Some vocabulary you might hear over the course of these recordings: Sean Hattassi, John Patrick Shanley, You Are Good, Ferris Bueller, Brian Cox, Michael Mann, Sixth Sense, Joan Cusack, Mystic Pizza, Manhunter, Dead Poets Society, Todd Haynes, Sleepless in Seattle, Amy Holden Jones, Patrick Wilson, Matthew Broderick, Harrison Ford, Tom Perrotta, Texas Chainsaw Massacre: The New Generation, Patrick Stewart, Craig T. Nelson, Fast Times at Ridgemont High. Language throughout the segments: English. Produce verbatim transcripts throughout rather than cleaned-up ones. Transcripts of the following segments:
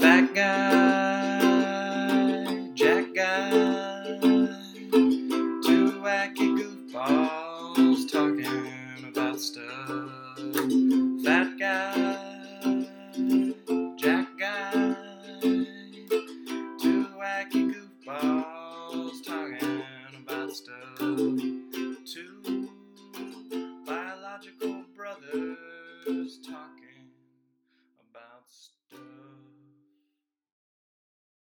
Fat guy, Jack guy, two wacky goofballs talking about stuff. Fat guy, Jack guy, two wacky goofballs talking about stuff. Two biological brothers talking about stuff.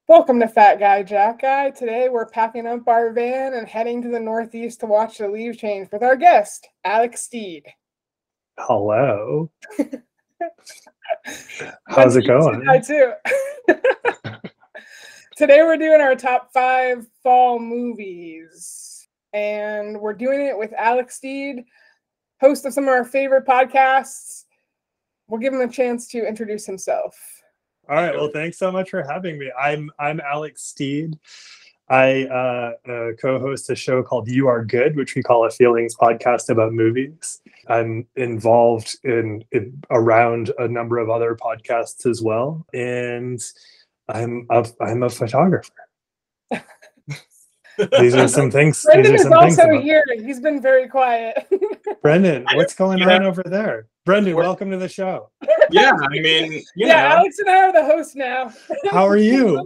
Welcome to Fat Guy, Jack Guy. Today we're packing up our van and heading to the Northeast to watch the leaves change with our guest, Alex Steed. Hello. How's it going? I too. Today we're doing our top five fall movies, and we're doing it with Alex Steed, host of some of our favorite podcasts. We'll give him a chance to introduce himself. All right. Well, thanks so much for having me. I'm I'm Alex Steed. I uh, uh, co-host a show called You Are Good, which we call a feelings podcast about movies. I'm involved in, in around a number of other podcasts as well, and I'm a, I'm a photographer. These are some things. Brendan is also here. He's been very quiet. Brendan, what's going yeah. on over there? Brendan, We're, welcome to the show. Yeah, I mean, yeah, know. Alex and I are the hosts now. How are you?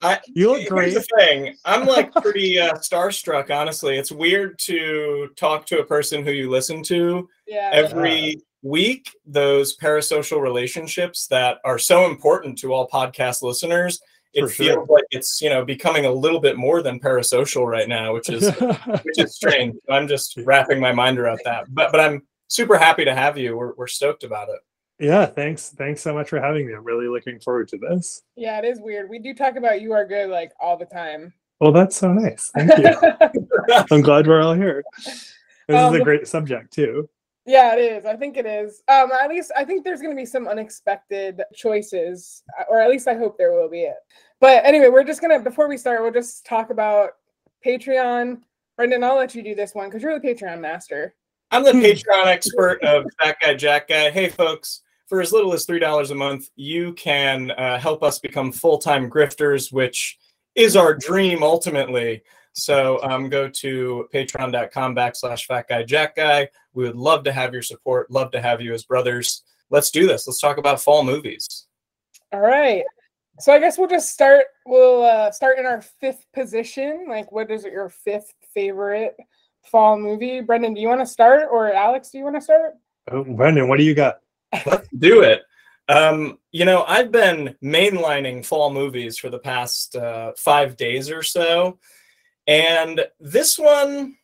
I, you look great. Here's the thing. I'm like pretty uh, starstruck, honestly. It's weird to talk to a person who you listen to yeah. every uh, week. Those parasocial relationships that are so important to all podcast listeners. It feels sure. like it's, you know, becoming a little bit more than parasocial right now, which is which is strange. I'm just wrapping my mind around that. But but I'm super happy to have you. We're we're stoked about it. Yeah, thanks. Thanks so much for having me. I'm really looking forward to this. Yeah, it is weird. We do talk about You Are Good like all the time. Well, that's so nice. Thank you. I'm glad we're all here. This um, is a great subject too. Yeah, it is. I think it is. Um, at least I think there's going to be some unexpected choices, or at least I hope there will be it. But anyway, we're just going to, before we start, we'll just talk about Patreon. Brendan, I'll let you do this one because you're the Patreon master. I'm the Patreon expert of Fat Guy, Jack Guy. Hey, folks, for as little as three dollars a month, you can uh, help us become full-time grifters, which is our dream ultimately. So um, go to patreon.com backslash fat guy jack guy. We would love to have your support. Love to have you as brothers. Let's do this. Let's talk about fall movies. All right. So I guess we'll just start. We'll uh, start in our fifth position. Like, what is it, your fifth favorite fall movie? Brendan, do you want to start, or Alex, do you want to start? Oh, Brendan, what do you got? Let's do it. Um, you know, I've been mainlining fall movies for the past uh, five days or so. And this one,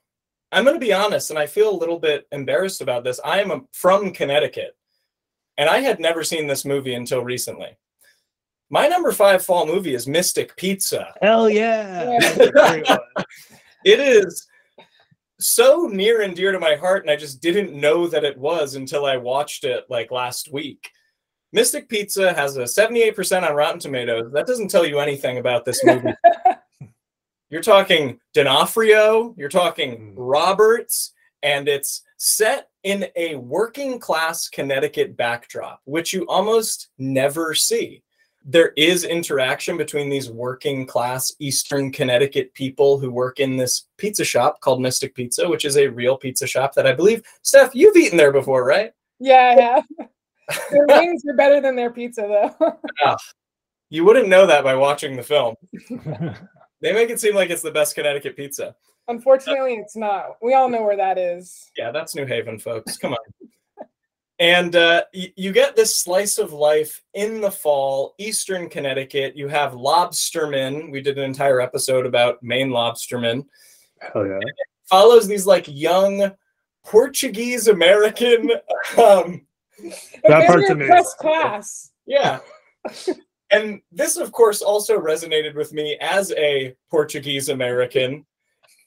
I'm going to be honest, and I feel a little bit embarrassed about this. I am from Connecticut, and I had never seen this movie until recently. My number five fall movie is Mystic Pizza. Hell yeah. It is so near and dear to my heart, and I just didn't know that it was until I watched it like last week. Mystic Pizza has a seventy-eight percent on Rotten Tomatoes. That doesn't tell you anything about this movie. You're talking D'Onofrio, you're talking Roberts, and it's set in a working class Connecticut backdrop, which you almost never see. There is interaction between these working class Eastern Connecticut people who work in this pizza shop called Mystic Pizza, which is a real pizza shop that I believe, Steph, you've eaten there before, right? Yeah, I have. Their wings are better than their pizza, though. Yeah. You wouldn't know that by watching the film. They make it seem like it's the best Connecticut pizza. Unfortunately, uh, it's not. We all know where that is. Yeah, that's New Haven, folks. Come on. And uh, y- you get this slice of life in the fall, Eastern Connecticut. You have lobstermen. We did an entire episode about Maine lobstermen. Hell yeah. And it follows these like young Portuguese American. Um, that part's amazing. Class. Yeah. And this, of course, also resonated with me as a Portuguese American.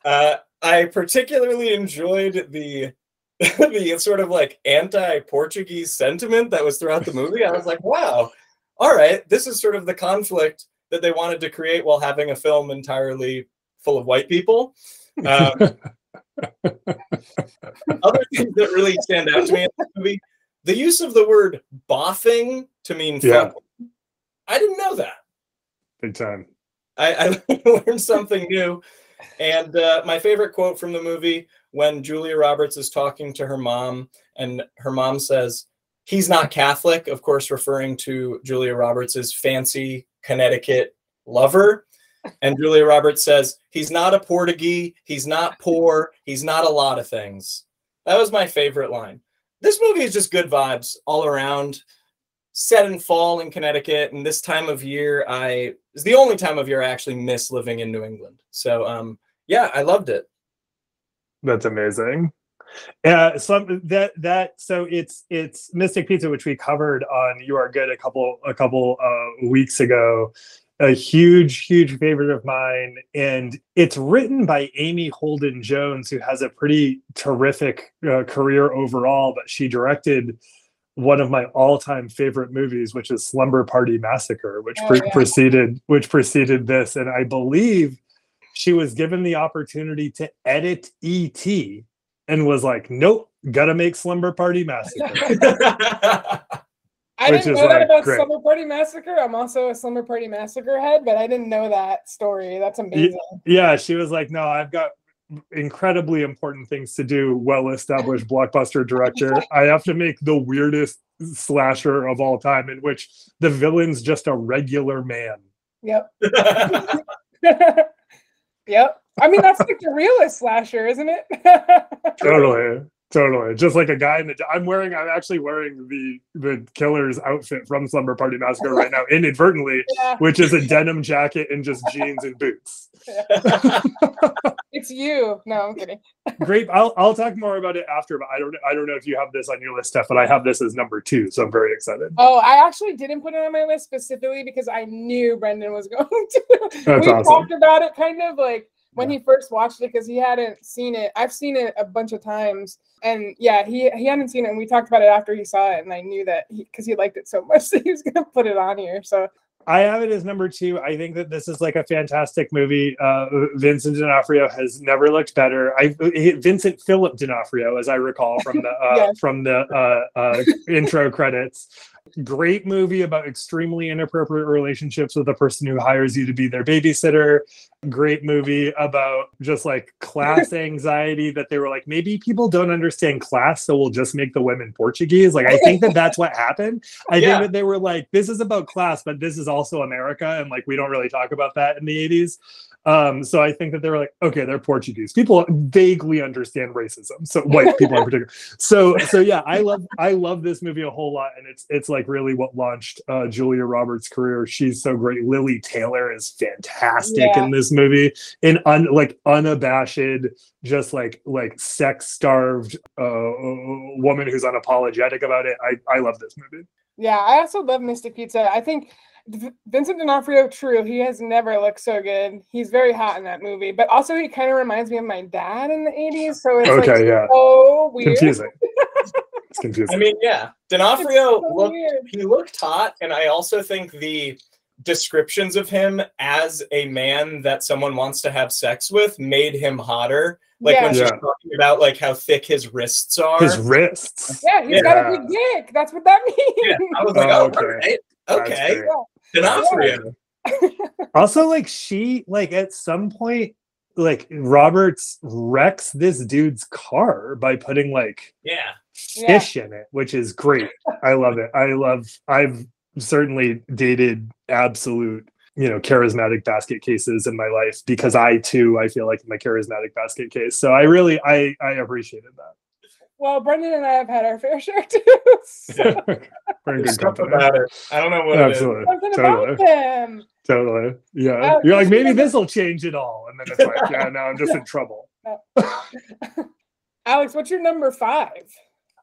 Uh, I particularly enjoyed the the sort of like anti-Portuguese sentiment that was throughout the movie. I was like, wow, all right, this is sort of the conflict that they wanted to create while having a film entirely full of white people. Um, other things that really stand out to me in the movie, the use of the word boffing to mean yeah. I didn't know that. Big time. I, I learned something new. And uh, my favorite quote from the movie, when Julia Roberts is talking to her mom and her mom says, he's not Catholic, of course, referring to Julia Roberts' fancy Connecticut lover. And Julia Roberts says, he's not a Portuguese, he's not poor, he's not a lot of things. That was my favorite line. This movie is just good vibes all around. Set in fall in Connecticut, and this time of year, I is the only time of year I actually miss living in New England. So, um, yeah, I loved it. That's amazing. Yeah, so that that so it's it's Mystic Pizza, which we covered on You Are Good a couple a couple uh, weeks ago. A huge, huge favorite of mine, and it's written by Amy Holden Jones, who has a pretty terrific uh, career overall, but she directed one of my all-time favorite movies, which is Slumber Party Massacre, which pre- oh, yeah. preceded which preceded this. And I believe she was given the opportunity to edit E T and was like, nope, gotta make Slumber Party Massacre. I didn't know that like, about great. Slumber Party Massacre. I'm also a Slumber Party Massacre head, but I didn't know that story. That's amazing. Yeah, she was like, no, I've got incredibly important things to do, well-established blockbuster director. I have to make the weirdest slasher of all time, in which the villain's just a regular man. Yep. Yep. I mean, that's like the realest slasher, isn't it? Totally. Totally. Just like a guy in the... I'm wearing... I'm actually wearing the, the killer's outfit from Slumber Party Massacre right now, inadvertently, yeah. which is a denim jacket and just jeans and boots. Yeah. It's you. No, I'm kidding. Great. I'll I'll talk more about it after, but I don't I don't know if you have this on your list, Steph, but I have this as number two, so I'm very excited. Oh, I actually didn't put it on my list specifically because I knew Brendan was going to. That's we awesome. Talked about it kind of like when yeah. he first watched it, because he hadn't seen it. I've seen it a bunch of times. And yeah, he, he hadn't seen it, and we talked about it after he saw it, and I knew that because he, he liked it so much that he was going to put it on here. So I have it as number two. I think that this is like a fantastic movie. Uh, Vincent D'Onofrio has never looked better. I Vincent Philip D'Onofrio, as I recall from the uh, yeah. from the uh, uh, intro credits. Great movie about extremely inappropriate relationships with the person who hires you to be their babysitter. Great movie about just like class anxiety, that they were like, maybe people don't understand class, so we'll just make the women Portuguese. Like, I think that that's what happened. I yeah. think that they were like, this is about class, but this is also America, and like we don't really talk about that in the eighties. Um, so I think that they were like, okay, they're Portuguese. People vaguely understand racism. So white people in particular. So, so yeah, I love, I love this movie a whole lot. And it's, it's like really what launched uh, Julia Roberts' career. She's so great. Lily Taylor is fantastic yeah. in this movie, and un, like unabashed, just like, like sex starved uh, woman who's unapologetic about it. I, I love this movie. Yeah. I also love Mystic Pizza. I think Vincent D'Onofrio, true, he has never looked so good. He's very hot in that movie, but also he kind of reminds me of my dad in the eighties, so it's okay, like yeah. so weird. Confusing. It's confusing. I mean, yeah, D'Onofrio so looked weird. He looked hot, and I also think the descriptions of him as a man that someone wants to have sex with made him hotter. Like yeah. when she's yeah. talking about like how thick his wrists are. His wrists. Yeah, he's yeah. got a big dick. That's what that means. Yeah. I was like, oh, oh okay. Right. Okay. D'Onofrio. Also, like she, like at some point, like Roberts wrecks this dude's car by putting like yeah fish yeah. in it, which is great. I love it. I love. I've certainly dated absolute, you know, charismatic basket cases in my life, because I too, I feel like I'm a charismatic basket case. So I really, I, I appreciated that. Well, Brendan and I have had our fair share too. So. We're in good company. About it. I don't know what Absolutely. It is. Something totally. About them. Totally. Yeah. Oh, you're like, maybe this will change it all. And then it's like, yeah, now I'm just in trouble. Alex, what's your number five?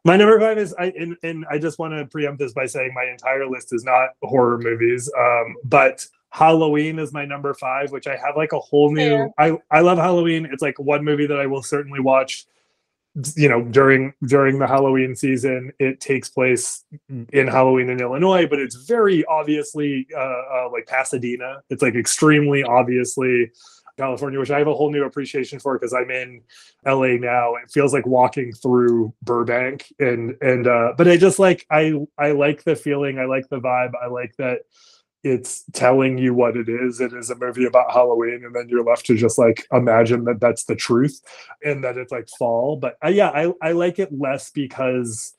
My number five is, I and, and I just want to preempt this by saying my entire list is not horror movies, um, but Halloween is my number five, which I have like a whole new, yeah. I, I love Halloween. It's like one movie that I will certainly watch, you know, during during the Halloween season. It takes place in Halloween in Illinois, but it's very obviously uh, uh, like Pasadena. It's like extremely obviously California, which I have a whole new appreciation for because I'm in L A now. It feels like walking through Burbank, and and uh, but I just like I I like the feeling. I like the vibe. I like that it's telling you what it is. It is a movie about Halloween, and then you're left to just like imagine that that's the truth and that it's like fall. But uh, yeah, I, I like it less because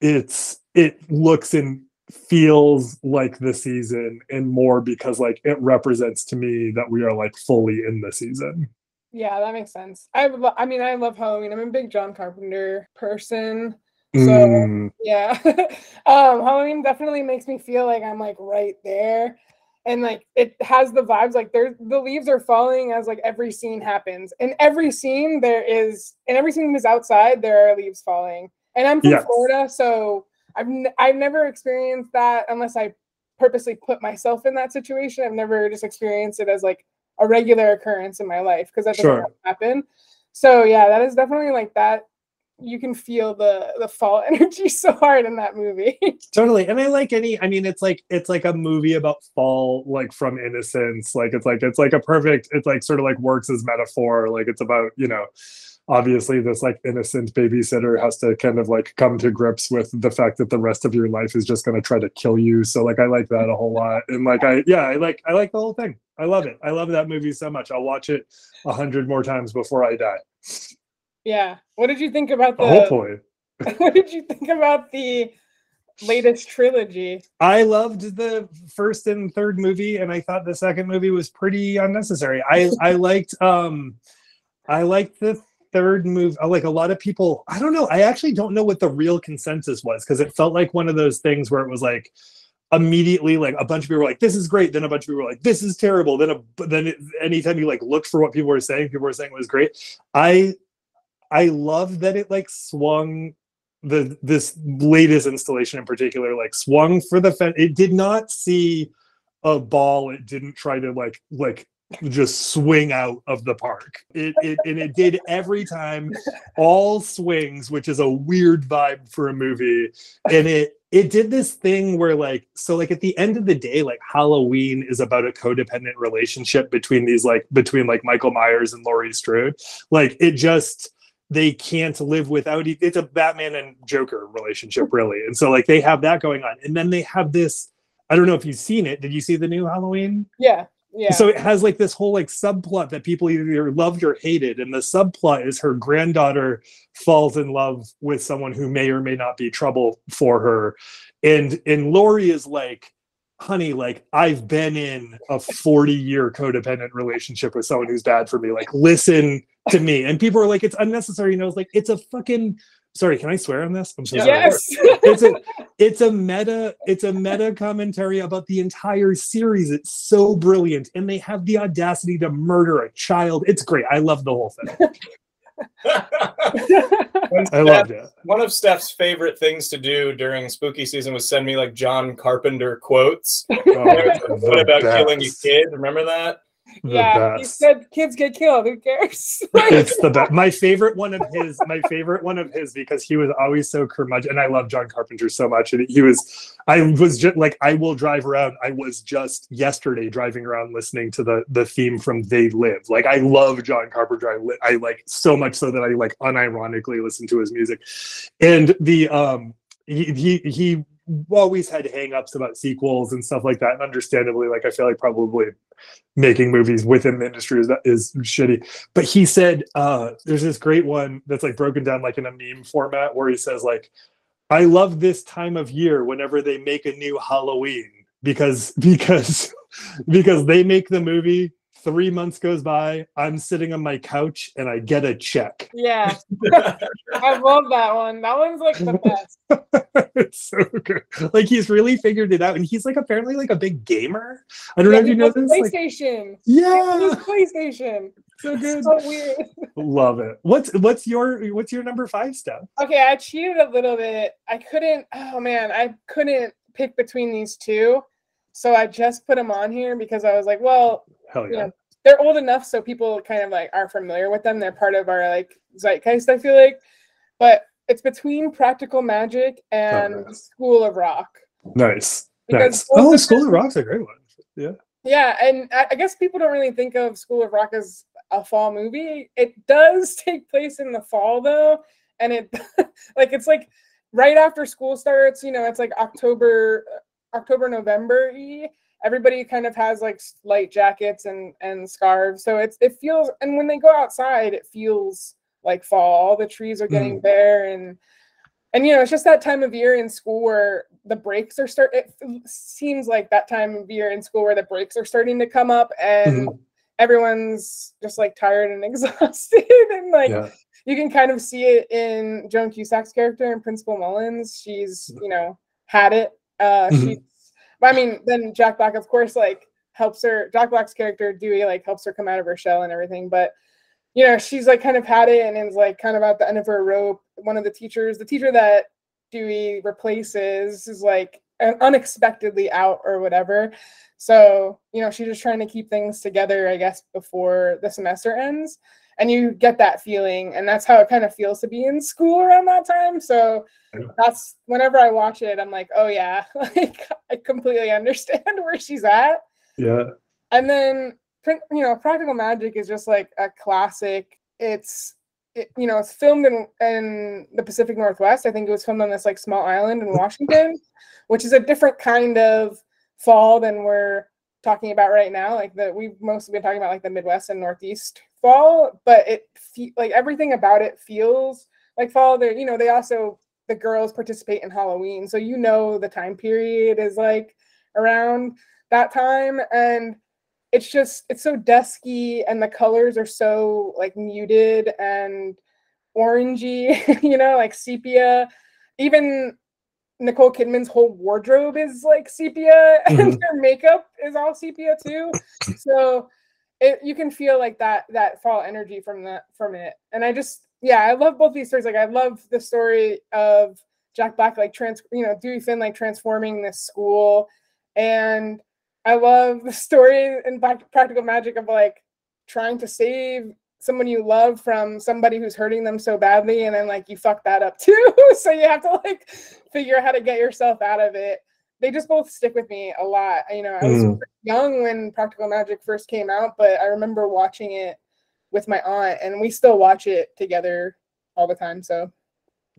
it's it looks and feels like the season, and more because like it represents to me that we are like fully in the season. Yeah, that makes sense. I I mean, I love Halloween. I'm a big John Carpenter person. So mm. yeah, um, Halloween definitely makes me feel like I'm like right there, and like it has the vibes. Like there's the leaves are falling as like every scene happens, and every scene there is, and every scene is outside. There are leaves falling, and I'm from yes. Florida, so I've n- I've never experienced that unless I purposely put myself in that situation. I've never just experienced it as like a regular occurrence in my life because that doesn't sure. happen. So yeah, that is definitely like that. You can feel the the fall energy so hard in that movie. Totally. And I like any, I mean, it's like, it's like a movie about fall, like from innocence. Like it's like, it's like a perfect, it's like sort of like works as metaphor. Like it's about, you know, obviously this like innocent babysitter has to kind of like come to grips with the fact that the rest of your life is just going to try to kill you. So like, I like that a whole lot. And like, I, yeah, I like, I like the whole thing. I love it. I love that movie so much. I'll watch it a hundred more times before I die. Yeah. What did you think about the Hopefully. What did you think about the latest trilogy? I loved the first and third movie, and I thought the second movie was pretty unnecessary. I, I liked um I liked the third movie. Like a lot of people, I don't know. I actually don't know what the real consensus was, because it felt like one of those things where it was like immediately like a bunch of people were like, this is great. Then a bunch of people were like, this is terrible. Then a then it, anytime you like looked for what people were saying, people were saying it was great. I I love that it like swung the this latest installation in particular, like swung for the fence. It did not see a ball. It didn't try to like like just swing out of the park. It, it and it did every time all swings, which is a weird vibe for a movie. And it it did this thing where like so like at the end of the day, like Halloween is about a codependent relationship between these like between like Michael Myers and Laurie Strode. Like it just. They can't live without it. It's a Batman and Joker relationship, really. And so, like, they have that going on. And then they have this, I don't know if you've seen it. Did you see the new Halloween? Yeah. Yeah. So it has, like, this whole, like, subplot that people either loved or hated. And the subplot is her granddaughter falls in love with someone who may or may not be trouble for her. And, and Laurie is like, honey, like, I've been in a forty-year codependent relationship with someone who's bad for me. Like, listen to me. And people are like, it's unnecessary. And I was like, it's a fucking, sorry, can I swear on this? I'm so yes. sorry. It's a, it's a meta, it's a meta commentary about the entire series. It's so brilliant. And they have the audacity to murder a child. It's great. I love the whole thing. Steph, I loved it. One of Steph's favorite things to do during spooky season was send me like John Carpenter quotes. Oh, what about best. Killing a kid? Remember that? The yeah, best. He said kids get killed. Who cares? It's the best. My favorite one of his. My favorite one of his because he was always so curmudgeon, and I love John Carpenter so much. And he was, I was just like, I will drive around. I was just yesterday driving around listening to the the theme from They Live. Like I love John Carpenter. I, li- I like so much so that I like unironically listen to his music, and the um he he. he always had hang-ups about sequels and stuff like that, and understandably, like I feel like probably making movies within the industry is, is shitty. But he said uh there's this great one that's like broken down like in a meme format where he says like, I love this time of year whenever they make a new Halloween, because because because they make the movie, three months goes by, I'm sitting on my couch and I get a check. Yeah. I love that one. That one's like the best. It's so good. Like he's really figured it out. And he's like apparently like a big gamer. I don't yeah, know if you know this. PlayStation. Like, yeah. PlayStation. So good. So weird. Love it. What's what's your what's your number five stuff? Okay, I cheated a little bit. I couldn't, oh man, I couldn't pick between these two. So I just put them on here because I was like, well, yeah. you know, they're old enough so people kind of like are familiar with them. They're part of our like zeitgeist, I feel like. But it's between Practical Magic and oh, nice. School of Rock. Nice. Because nice. Oh, School of Rock's a great one. Yeah. Yeah, and I, I guess people don't really think of School of Rock as a fall movie. It does take place in the fall though, and it like it's like right after school starts. You know, it's like October. October, November-y, everybody kind of has like light jackets and, and scarves. So it's, it feels, and when they go outside, it feels like fall. All the trees are getting mm. bare. And, and, you know, it's just that time of year in school where the breaks are start. It seems like that time of year in school where the breaks are starting to come up and mm. everyone's just like tired and exhausted. And like, yeah. you can kind of see it in Joan Cusack's character and Principal Mullins. She's, you know, had it. Uh, mm-hmm. she, I mean, then Jack Black, of course, like helps her. Jack Black's character Dewey, like helps her come out of her shell and everything. But you know, she's like kind of had it and is like kind of at the end of her rope. One of the teachers, the teacher that Dewey replaces, is like unexpectedly out or whatever. So you know, she's just trying to keep things together, I guess, before the semester ends. And you get that feeling, and that's how it kind of feels to be in school around that time. So that's whenever I watch it, I'm like, oh yeah, like I completely understand where she's at. Yeah. And then, you know, Practical Magic is just like a classic. It's, it, you know, it's filmed in in the Pacific Northwest. I think it was filmed on this like small island in Washington, which is a different kind of fall than we're talking about right now. Like that, we've mostly been talking about like the Midwest and Northeast fall, but it fe- like everything about it feels like fall. There, you know, they also, the girls participate in Halloween, so you know the time period is like around that time, and it's just, it's so dusky, and the colors are so like muted and orangey, you know, like sepia. Even Nicole Kidman's whole wardrobe is like sepia, mm-hmm. and their makeup is all sepia too. So it, you can feel like that that fall energy from that from it. And I just, yeah, I love both these stories. Like I love the story of Jack Black, like trans, you know, Dewey Finn, like transforming this school. And I love the story in Practical Magic of like trying to save someone you love from somebody who's hurting them so badly. And then like you fuck that up too. So you have to like figure out how to get yourself out of it. They just both stick with me a lot. You know, I was mm. young when Practical Magic first came out, but I remember watching it with my aunt, and we still watch it together all the time. So,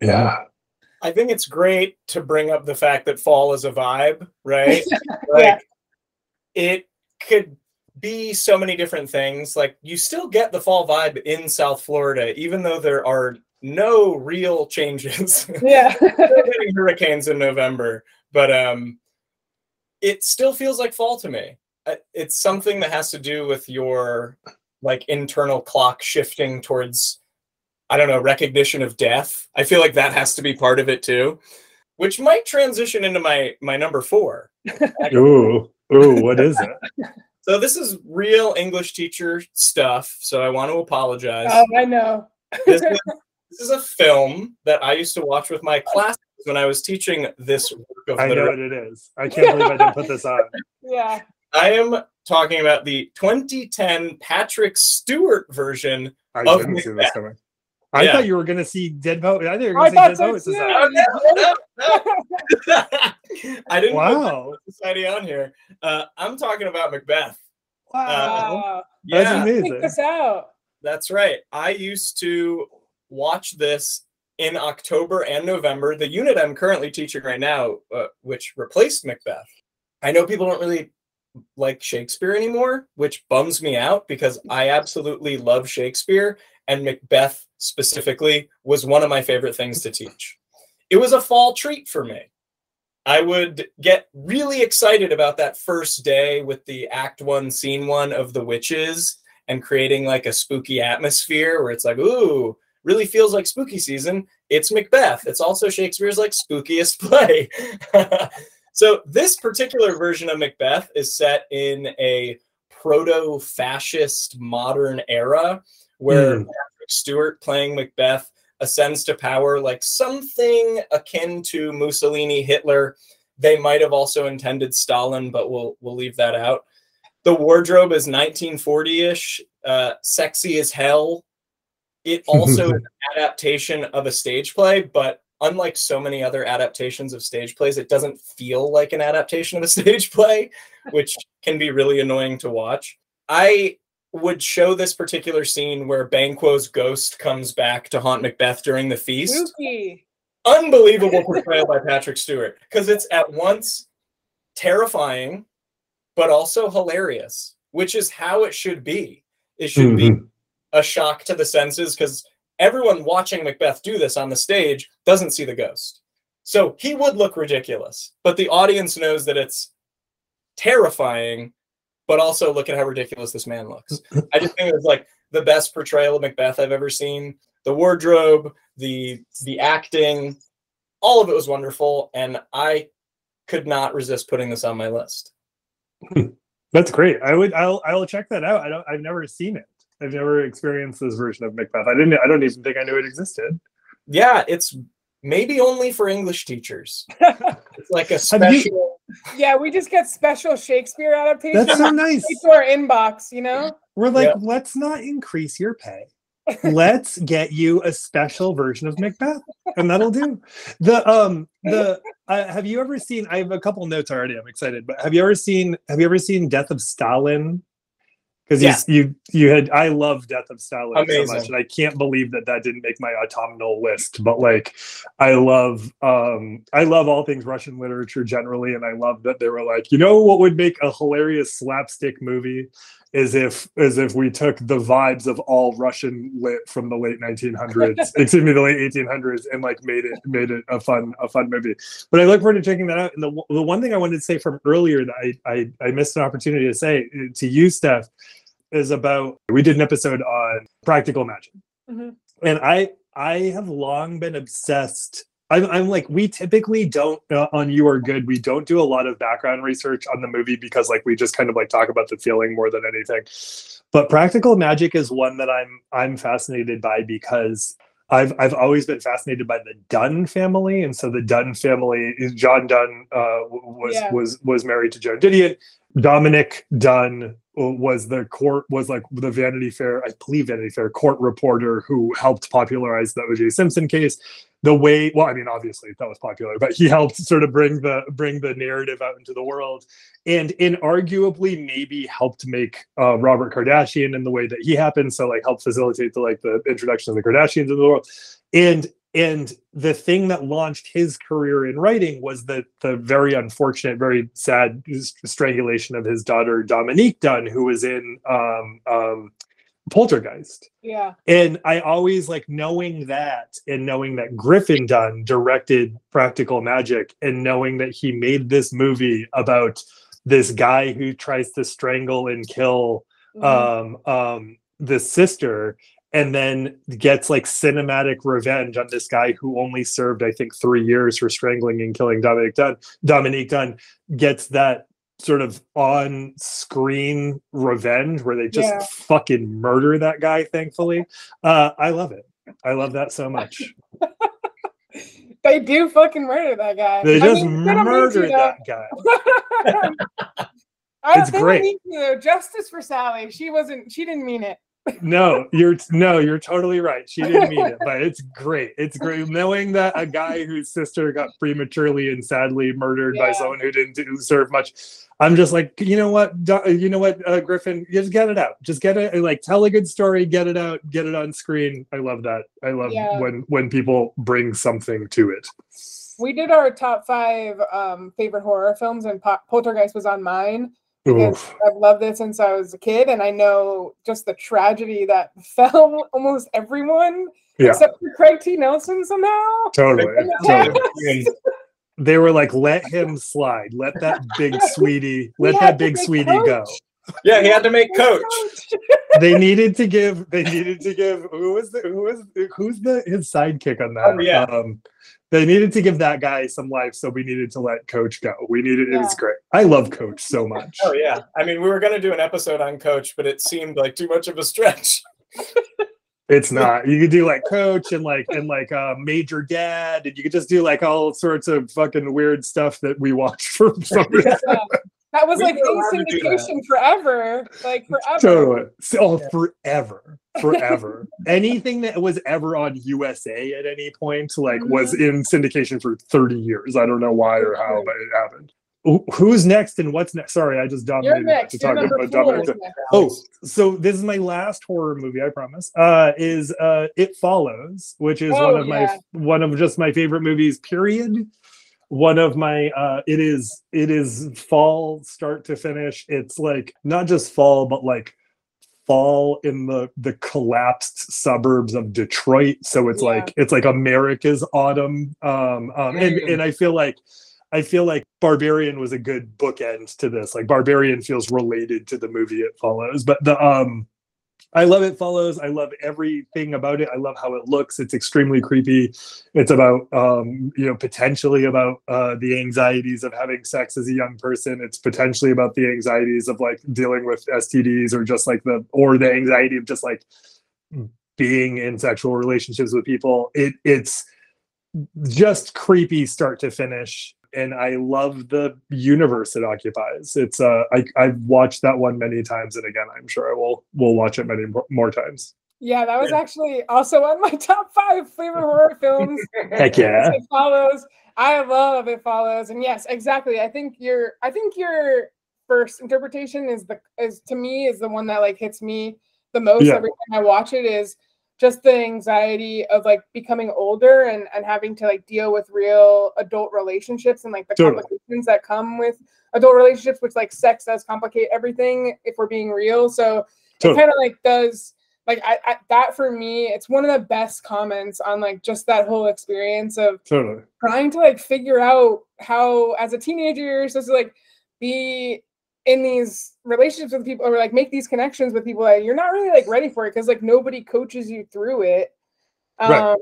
yeah, I think it's great to bring up the fact that fall is a vibe, right? Like yeah. It could be so many different things. Like you still get the fall vibe in South Florida, even though there are no real changes. Yeah, we're getting hurricanes in November. But um, it still feels like fall to me. It's something that has to do with your like internal clock shifting towards, I don't know, recognition of death. I feel like that has to be part of it too, which might transition into my my number four. Ooh, ooh, what is it? So this is real English teacher stuff. So I want to apologize. Oh, I know. this, is, this is a film that I used to watch with my class when I was teaching this work of I know what it is. I can't believe I didn't put this on. Yeah. I am talking about the twenty ten Patrick Stewart version I of didn't see this coming. I yeah. thought you were going to see Dead Poets. I thought you were going to see Dead Poets Society. No, no, no. I didn't wow. put Society on here. Uh, I'm talking about Macbeth. Wow. Uh, yeah. That's amazing. Check this out. That's right. I used to watch this in October and November, the unit I'm currently teaching right now, uh, which replaced Macbeth. I know people don't really like Shakespeare anymore, which bums me out because I absolutely love Shakespeare, and Macbeth specifically was one of my favorite things to teach. It was a fall treat for me. I would get really excited about that first day with the act one, scene one of the witches and creating like a spooky atmosphere where it's like, ooh, really feels like spooky season. It's Macbeth. It's also Shakespeare's like spookiest play. So this particular version of Macbeth is set in a proto-fascist modern era where mm. Patrick Stewart playing Macbeth ascends to power like something akin to Mussolini, Hitler. They might have also intended Stalin, but we'll we'll leave that out. The wardrobe is nineteen forty-ish, uh, sexy as hell. It also is an adaptation of a stage play, but unlike so many other adaptations of stage plays, it doesn't feel like an adaptation of a stage play, which can be really annoying to watch. I would show this particular scene where Banquo's ghost comes back to haunt Macbeth during the feast. Spooky. Unbelievable portrayal by Patrick Stewart, because it's at once terrifying, but also hilarious, which is how it should be. It should mm-hmm. be a shock to the senses, because everyone watching Macbeth do this on the stage doesn't see the ghost. So he would look ridiculous, but the audience knows that it's terrifying, but also look at how ridiculous this man looks. I just think it was like the best portrayal of Macbeth I've ever seen. The wardrobe, the the acting, all of it was wonderful, and I could not resist putting this on my list. That's great. I would. I'll. I'll check that out. I don't. I've never seen it. I've never experienced this version of Macbeth. I didn't. I don't even think I knew it existed. Yeah, it's maybe only for English teachers. It's like a special. Yeah, we just got special Shakespeare adaptations. That's so nice. To our inbox, you know. We're like, yeah. Let's not increase your pay. Let's get you a special version of Macbeth, and that'll do. The um the uh, have you ever seen? I have a couple notes already. I'm excited, but have you ever seen? Have you ever seen Death of Stalin? Because yeah. you you had I love Death of Stalin Amazing. So much, and I can't believe that that didn't make my autumnal list. But like, I love um I love all things Russian literature generally, and I love that they were like, you know what would make a hilarious slapstick movie is if is if we took the vibes of all Russian lit from the late nineteen hundreds, excuse me, the late eighteen hundreds, and like made it made it a fun a fun movie. But I look forward to checking that out. And the the one thing I wanted to say from earlier that I I, I missed an opportunity to say to you, Steph, is about, we did an episode on Practical Magic, mm-hmm. and I I have long been obsessed. I'm, I'm like, we typically don't uh, on You Are Good, we don't do a lot of background research on the movie because like we just kind of like talk about the feeling more than anything. But Practical Magic is one that I'm I'm fascinated by because I've I've always been fascinated by the Dunne family, and so the Dunne family is John Dunne uh, was yeah. was was married to Joan Didion. Dominique Dunne was the court was like the Vanity Fair, I believe Vanity Fair court reporter who helped popularize the O J Simpson case. The way, well, I mean, obviously that was popular, but he helped sort of bring the bring the narrative out into the world, and inarguably maybe helped make uh, Robert Kardashian in the way that he happened. So like helped facilitate the like the introduction of the Kardashians in the world, and. And the thing that launched his career in writing was the, the very unfortunate, very sad strangulation of his daughter, Dominique Dunne, who was in um, um, Poltergeist. Yeah. And I always like knowing that, and knowing that Griffin Dunne directed Practical Magic, and knowing that he made this movie about this guy who tries to strangle and kill mm-hmm. um, um, the sister, and then gets like cinematic revenge on this guy who only served, I think, three years for strangling and killing Dominique Dunne. Dominique Dunne gets that sort of on-screen revenge where they just yeah. fucking murder that guy, thankfully. Uh, I love it. I love that so much. They do fucking murder that guy. They just I mean, murder that guy. I it's great. Mean to, justice for Sally. She wasn't, she didn't mean it. no, you're no, you're totally right. She didn't mean it, but it's great. It's great knowing that a guy whose sister got prematurely and sadly murdered yeah. by someone who didn't do, serve much. I'm just like, you know what, you know what, uh, Griffin, just get it out. Just get it, like, tell a good story, get it out, get it on screen. I love that. I love yeah. when when people bring something to it. We did our top five um, favorite horror films, and Pol- Poltergeist was on mine. Because I've loved it since I was a kid, and I know just the tragedy that fell almost everyone, yeah. except for Craig T. Nelson somehow. Totally. totally. They were like, let him slide. Let that big sweetie, let that big sweetie Coach. Go. Yeah, he had to make Coach. They needed to give, they needed to give, who was the, who was, who's the, his sidekick on that? Oh, yeah. Um, They needed to give that guy some life, so we needed to let Coach go. We needed yeah. it was great. I love Coach so much. Oh yeah, I mean, we were going to do an episode on Coach, but it seemed like too much of a stretch. It's not. You could do like Coach and like and like uh, Major Dad, and you could just do like all sorts of fucking weird stuff that we watched for some reason. Yeah. That was we like syndication forever, like forever. Totally. Oh, yeah. forever, forever. Anything that was ever on U S A at any point, like, mm-hmm. was in syndication for thirty years. I don't know why or how, but it happened. Who's next and what's next? Sorry, I just dominated to talk about Dominic. Oh, so this is my last horror movie, I promise. Uh, is uh, It Follows, which is oh, one of yeah. my one of just my favorite movies. Period. one of my uh it is it is fall start to finish. It's like not just fall, but like fall in the the collapsed suburbs of Detroit. So it's yeah. like it's like America's autumn. Um, um and, and I feel like I feel like Barbarian was a good bookend to this. Like Barbarian feels related to the movie It Follows. But the um I love It Follows. I love everything about it. I love how it looks. It's extremely creepy. It's about, um, you know, potentially about uh, the anxieties of having sex as a young person. It's potentially about the anxieties of like dealing with S T Ds or just like the, or the anxiety of just like being in sexual relationships with people. It It's just creepy start to finish. And I love the universe it occupies. It's uh, I, I've watched that one many times, and again, I'm sure I will will watch it many more times. Yeah, that was yeah. actually also on my top five favorite horror films. Heck yeah! It Follows. I love It Follows, and yes, exactly. I think your I think your first interpretation is the is to me is the one that like hits me the most yeah. every time I watch it. Is just the anxiety of like becoming older and, and having to like deal with real adult relationships and like the totally. complications that come with adult relationships, which like sex does complicate everything if we're being real. So totally. it kind of like does like I, I, that for me, it's one of the best comments on like just that whole experience of totally. trying to like figure out how as a teenager you're supposed to like be in these relationships with people or like make these connections with people that you're not really like ready for it. Cause like nobody coaches you through it. Um, right.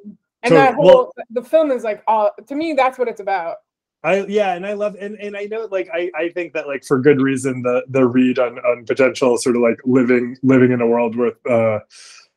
and so, that whole, well, the film is like, all to me, that's what it's about. I, yeah. And I love, and, and I know, like, I, I think that like for good reason, the, the read on, on potential sort of like living, living in a world with uh,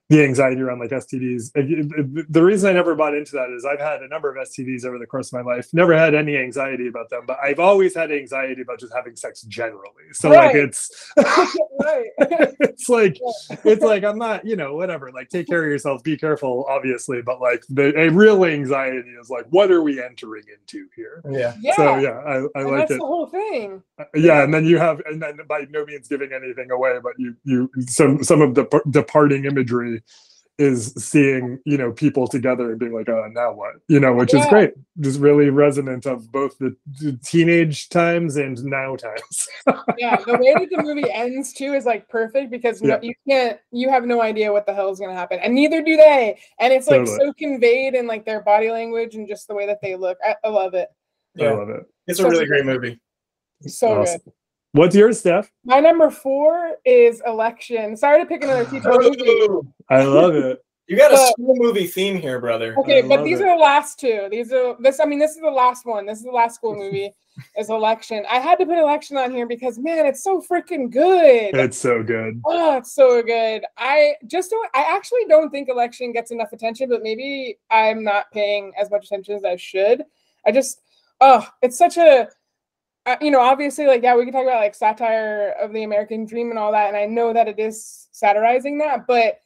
the anxiety around like S T Ds. The reason I never bought into that is I've had a number of S T Ds over the course of my life, never had any anxiety about them, but I've always had anxiety about just having sex generally. So right. like, it's, it's like, it's like, I'm not, you know, whatever, like take care of yourself, be careful, obviously. But like the a real anxiety is like, what are we entering into here? Yeah. yeah. So yeah, I, I and like that's it. That's the whole thing. Yeah. And then you have, and then by no means giving anything away, but you, you, some, some of the departing imagery is seeing, you know, people together and being like, oh, now what? You know, which yeah. is great. Just really resonant of both the, the teenage times and now times. Yeah, the way that the movie ends too is like perfect because yeah. no, you can't, you have no idea what the hell is going to happen, and neither do they. And it's like totally. so conveyed in like their body language and just the way that they look. I, I love it. Yeah. I love it. It's, it's a really great movie. movie. So awesome. good. What's yours, Steph? My number four is Election. Sorry to pick another teacher movie. I love it. You got a school movie theme here, brother. Okay, but these are the last two. These are this. I mean, this is the last one. This is the last school movie. Is Election. I had to put Election on here because man, it's so freaking good. It's so good. Oh, it's so good. I just don't. I actually don't think Election gets enough attention, but maybe I'm not paying as much attention as I should. I just. Oh, it's such a. You know, obviously, like, yeah, we can talk about, like, satire of the American dream and all that, and I know that it is satirizing that, but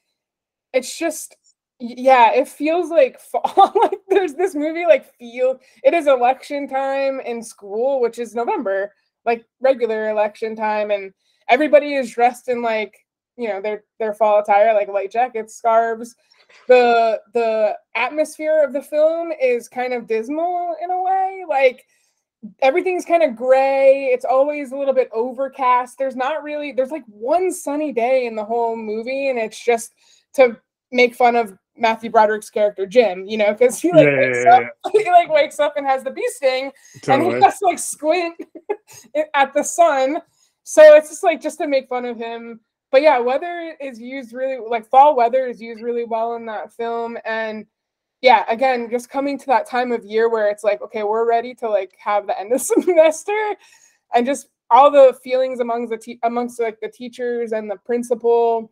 it's just, yeah, it feels like fall. Like, there's this movie, like, feel, it is election time in school, which is November, like, regular election time, and everybody is dressed in, like, you know, their their fall attire, like, light jackets, scarves. The the atmosphere of the film is kind of dismal in a way, like, everything's kind of gray. It's always a little bit overcast. There's not really, there's like one sunny day in the whole movie, and it's just to make fun of Matthew Broderick's character, Jim, you know, because he like yeah, wakes yeah, up, yeah. he like wakes up and has the bee sting totally. and he has to like squint at the sun. So it's just like, just to make fun of him. But yeah, weather is used really, like fall weather is used really well in that film. And yeah, again, just coming to that time of year where it's like, okay, we're ready to like have the end of semester, and just all the feelings amongst the te amongst like the teachers and the principal.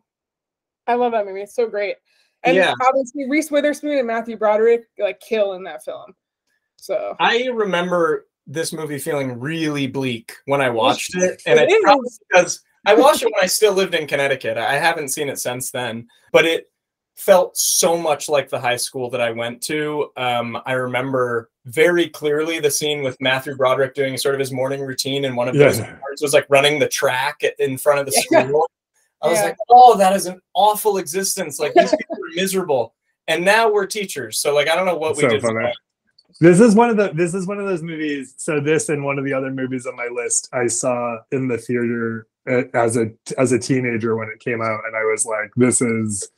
I love that movie; it's so great. And yeah. obviously, Reese Witherspoon and Matthew Broderick like kill in that film. So I remember this movie feeling really bleak when I watched it, and it, it probably because I watched it when I still lived in Connecticut. I haven't seen it since then, but it. Felt so much like the high school that I went to. Um, I remember very clearly the scene with Matthew Broderick doing sort of his morning routine, and one of yeah. those parts was like running the track at, in front of the yeah. school. I was yeah. like, oh, that is an awful existence. Like these people are miserable. And now we're teachers. So like, I don't know what That's we so did. This is one of the this is one of those movies. So this and one of the other movies on my list I saw in the theater as a as a teenager when it came out, and I was like, this is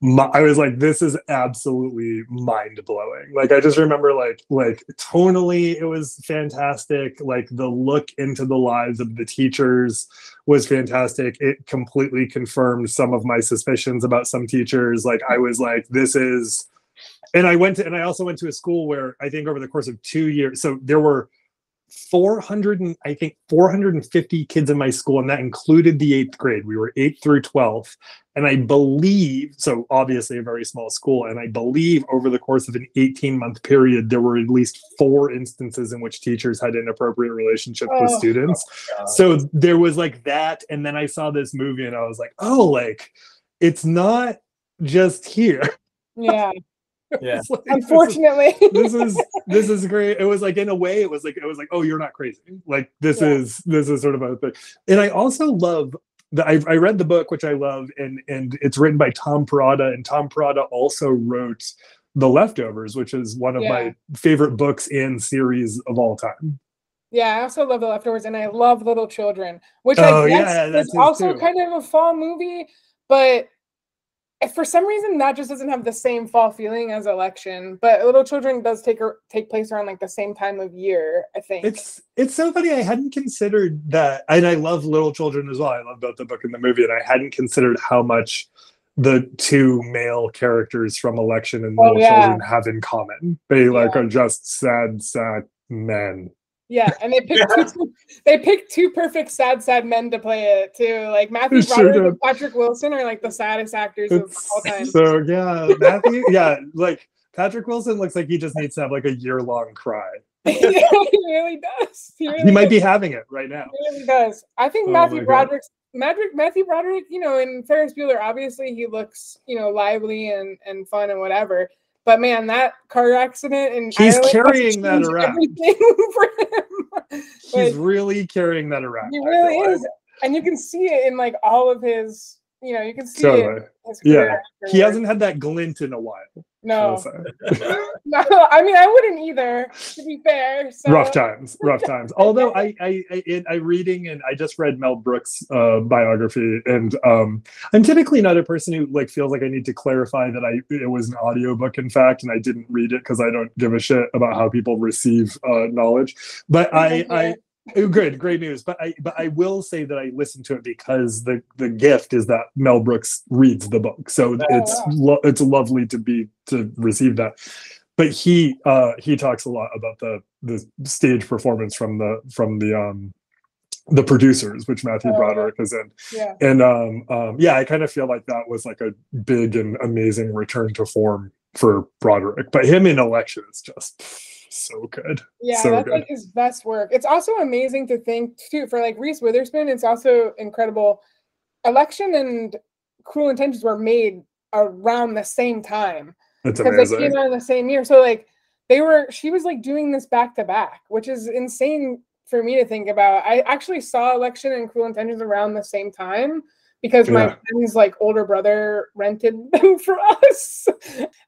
my, I was like, this is absolutely mind blowing. Like, I just remember like like tonally it was fantastic. Like, the look into the lives of the teachers was fantastic. It completely confirmed some of my suspicions about some teachers. Like, I was like, this is. And I went to, and I also went to a school where I think over the course of two years, so there were four hundred, and I think four hundred fifty kids in my school, and that included the eighth grade. We were eighth through twelfth, and I believe, so obviously a very small school, and I believe over the course of an eighteen month period, there were at least four instances in which teachers had inappropriate relationships oh, with students. Oh, so there was like that, and then I saw this movie, and I was like, oh, like, it's not just here. Yeah. Yeah. Like, unfortunately, this is, this is this is great. It was like, in a way, it was like it was like, oh, you're not crazy. Like, this yeah. is this is sort of a thing. And I also love that I, I read the book, which I love, and and it's written by Tom Perrotta, and Tom Perrotta also wrote The Leftovers, which is one of yeah. my favorite books and series of all time. Yeah, I also love The Leftovers, and I love Little Children, which oh, I guess yeah, is also too. kind of a fall movie, but. If for some reason that just doesn't have the same fall feeling as Election, but Little Children does take take place around like the same time of year, I think. It's it's so funny. I hadn't considered that, and I love Little Children as well. I love both the book and the movie, and I hadn't considered how much the two male characters from Election and Little oh, yeah. Children have in common. They like yeah. are just sad, sad men. Yeah, and they picked yeah. two, they picked two perfect sad, sad men to play it too. Like Matthew Broderick sure and Patrick Wilson are like the saddest actors it's, of all time. So yeah, Matthew, yeah, like Patrick Wilson looks like he just needs to have like a year long cry. Yeah, he really does. He, really he might does. be having it right now. He really does. I think oh Matthew Broderick, Matthew Matthew Broderick, you know, in Ferris Bueller, obviously he looks, you know, lively and and fun and whatever. But man, that car accident and he's Ireland carrying that around. For him. He's really carrying that around. He really is, and you can see it in like all of his. You know, you can see totally. it. In his yeah, he hasn't had that glint in a while. No, no. I mean, I wouldn't either. To be fair, so. rough times, rough times. Although I, I, I, it, I reading and I just read Mel Brooks' uh, biography, and um, I'm typically not a person who like feels like I need to clarify that I it was an audiobook, in fact, and I didn't read it because I don't give a shit about how people receive uh, knowledge. But I, I. Good, great news. But I, but I will say that I listened to it because the the gift is that Mel Brooks reads the book, so oh, it's wow. lo it's lovely to be to receive that. But he uh, he talks a lot about the the stage performance from the from the um, the producers, which Matthew oh, Broderick yeah. is in, yeah. and um, um, yeah, I kind of feel like that was like a big and amazing return to form for Broderick. But him in Election is just. So good. Yeah, so that's good. Like his best work. It's also amazing to think too for like Reese Witherspoon. It's also incredible. Election and Cruel Intentions were made around the same time. That's amazing. Because they came out in the same year. So like they were. She was like doing this back to back, which is insane for me to think about. I actually saw Election and Cruel Intentions around the same time. Because my yeah. friend's like older brother rented them for us,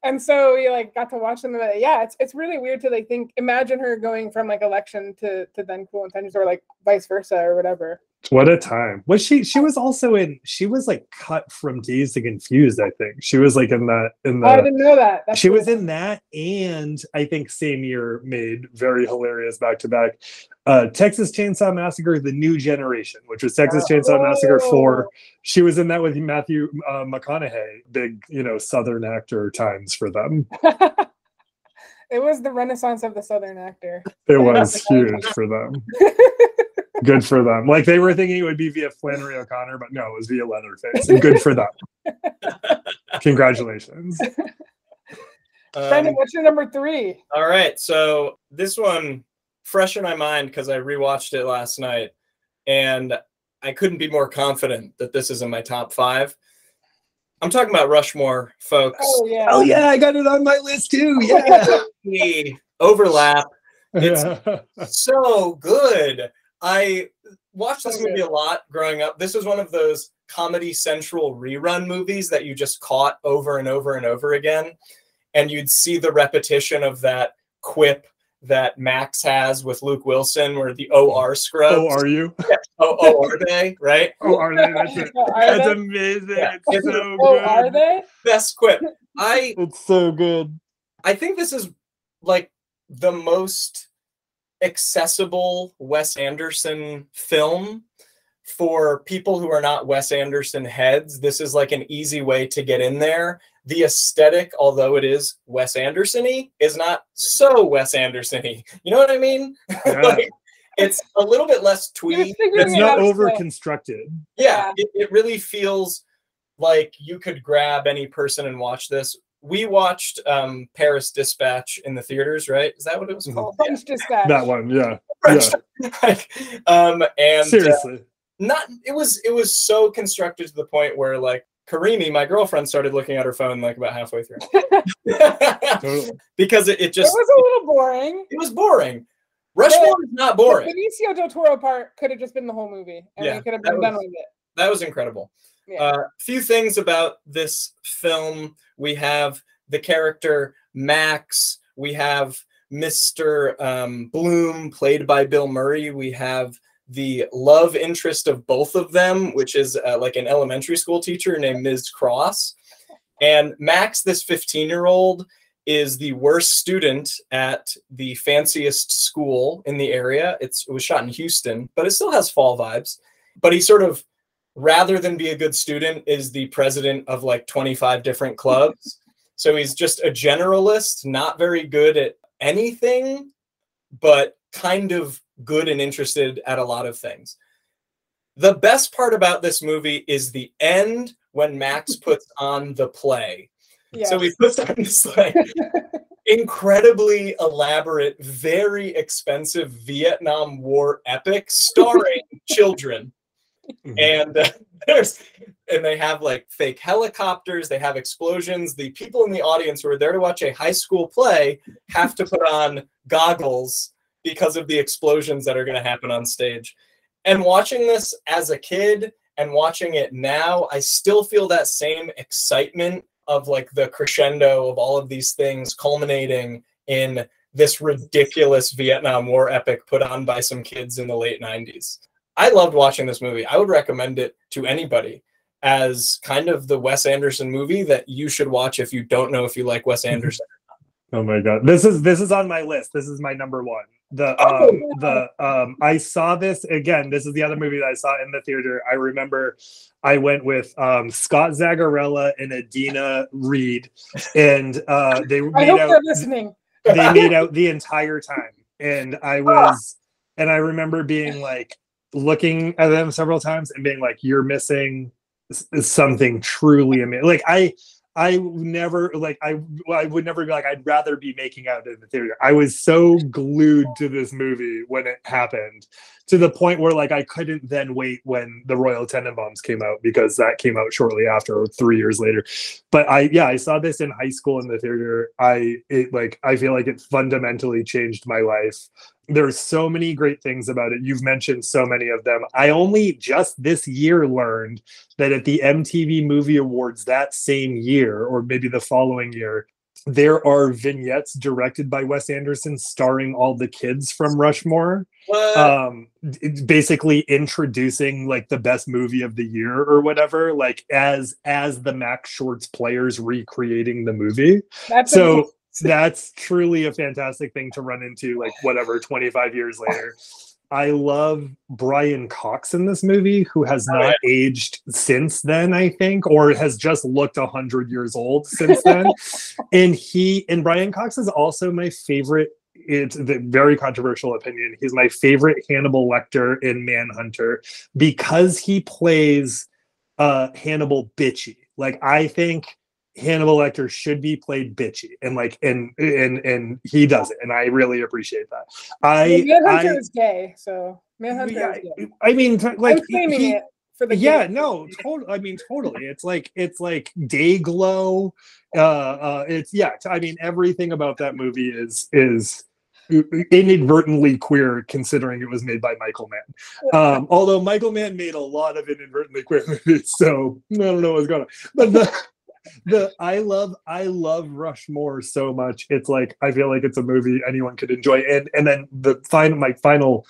and so we like got to watch them. But yeah, it's it's really weird to like think. Imagine her going from like Election to to then Cruel Intentions, or like vice versa, or whatever. What a time! Was she? She was also in. She was like cut from Dazed and Confused. I think she was like in that. In the. Oh, I didn't know that. That's she cool. was in that, and I think same year made very hilarious back to back. Uh, Texas Chainsaw Massacre: The New Generation, which was Texas Chainsaw Massacre four. She was in that with Matthew uh, McConaughey, big, you know, Southern actor times for them. It was the renaissance of the Southern actor. It was huge for them. Good for them. Like they were thinking it would be via Flannery O'Connor, but no, it was via Leatherface. And good for them. Congratulations. Um, Brendan, what's your number three? All right, so this one. Fresh in my mind because I rewatched it last night, and I couldn't be more confident that this is in my top five. I'm talking about Rushmore, folks. Oh yeah, oh yeah, I got it on my list too. Yeah, the overlap. It's so good. I watched this movie a lot growing up. This was one of those Comedy Central rerun movies that you just caught over and over and over again, and you'd see the repetition of that quip that Max has with Luke Wilson, where the O R scrubs. Oh, are you? Yeah. Oh, oh, are they? Right? Oh, are they? That's, it. That's they? amazing. Yeah. It's, it's so oh, good. Are they? Best quip. I. It's so good. I think this is like the most accessible Wes Anderson film for people who are not Wes Anderson heads. This is like an easy way to get in there. The aesthetic, although it is Wes Anderson-y, is not so Wes Anderson-y. You know what I mean? Yeah. Like, it's a little bit less twee. It's not overconstructed. Yeah, yeah. It, it really feels like you could grab any person and watch this. We watched um, Paris Dispatch in the theaters, right? Is that what it was called? Mm-hmm. French Dispatch. That one, yeah. French, yeah. Like, um, and seriously, uh, not it was it was so constructed to the point where like Karimi, my girlfriend, started looking at her phone like about halfway through totally. Because it, it just it was a little boring. It was boring. Rushmore is not boring. The Benicio del Toro part could have just been the whole movie, and yeah, we could have been was, done with it. That was incredible. A yeah. uh, few things about this film. We have the character Max. We have Mister Um, Bloom, played by Bill Murray. We have the love interest of both of them, which is uh, like an elementary school teacher named Miz Cross. And Max, this fifteen-year-old, is the worst student at the fanciest school in the area. It's, it was shot in Houston, but it still has fall vibes. But he sort of, rather than be a good student, is the president of like twenty-five different clubs. So he's just a generalist, not very good at anything, but kind of good and interested at a lot of things. The best part about this movie is the end when Max puts on the play. Yes. So he puts on this like incredibly elaborate, very expensive Vietnam War epic starring children. And uh, there's, and they have like fake helicopters, they have explosions. The people in the audience who are there to watch a high school play have to put on goggles because of the explosions that are going to happen on stage. And watching this as a kid and watching it now, I still feel that same excitement of like the crescendo of all of these things culminating in this ridiculous Vietnam War epic put on by some kids in the late nineties. I loved watching this movie. I would recommend it to anybody as kind of the Wes Anderson movie that you should watch if you don't know if you like Wes Anderson. Oh my God. This is this is on my list. This is my number one. The um, the um, I saw this again. This is the other movie that I saw in the theater. I remember I went with um, Scott Zagarella and Adina Reed, and uh, they made I hope out, they're listening. They made out the entire time, and I was and I remember being like, looking at them several times and being like, you're missing something truly amazing. Like I, I never like, I, I would never be like, I'd rather be making out in the theater. I was so glued to this movie when it happened, to the point where like, I couldn't then wait when the Royal Tenenbaums came out, because that came out shortly after, or three years later. But I, yeah, I saw this in high school in the theater. I, it like, I feel like it fundamentally changed my life. There's so many great things about it. You've mentioned so many of them. I only just this year learned that at the M T V Movie Awards that same year, or maybe the following year, there are vignettes directed by Wes Anderson starring all the kids from Rushmore. Um, basically introducing like the best movie of the year or whatever, like as as the Max Schwartz players recreating the movie. That's so amazing. That's truly a fantastic thing to run into, like, whatever, twenty-five years later. I love Brian Cox in this movie, who has not right. aged since then, I think, or has just looked one hundred years old since then. and he, and Brian Cox is also my favorite, it's a very controversial opinion, he's my favorite Hannibal Lecter in Manhunter, because he plays uh, Hannibal bitchy. Like, I think Hannibal Lecter should be played bitchy, and like, and and and he does it, and I really appreciate that. I Manhunter I, is gay, so Manhunter yeah, is gay. I mean, like, I'm claiming he, it for the yeah, game. no, totally. I mean, totally. It's like it's like day glow. Uh, uh, it's yeah. I mean, everything about that movie is is inadvertently queer, considering it was made by Michael Mann. Um, although Michael Mann made a lot of inadvertently queer movies, so I don't know what's going on, but the. the I love I love Rushmore so much. It's like I feel like it's a movie anyone could enjoy. And and then the final my final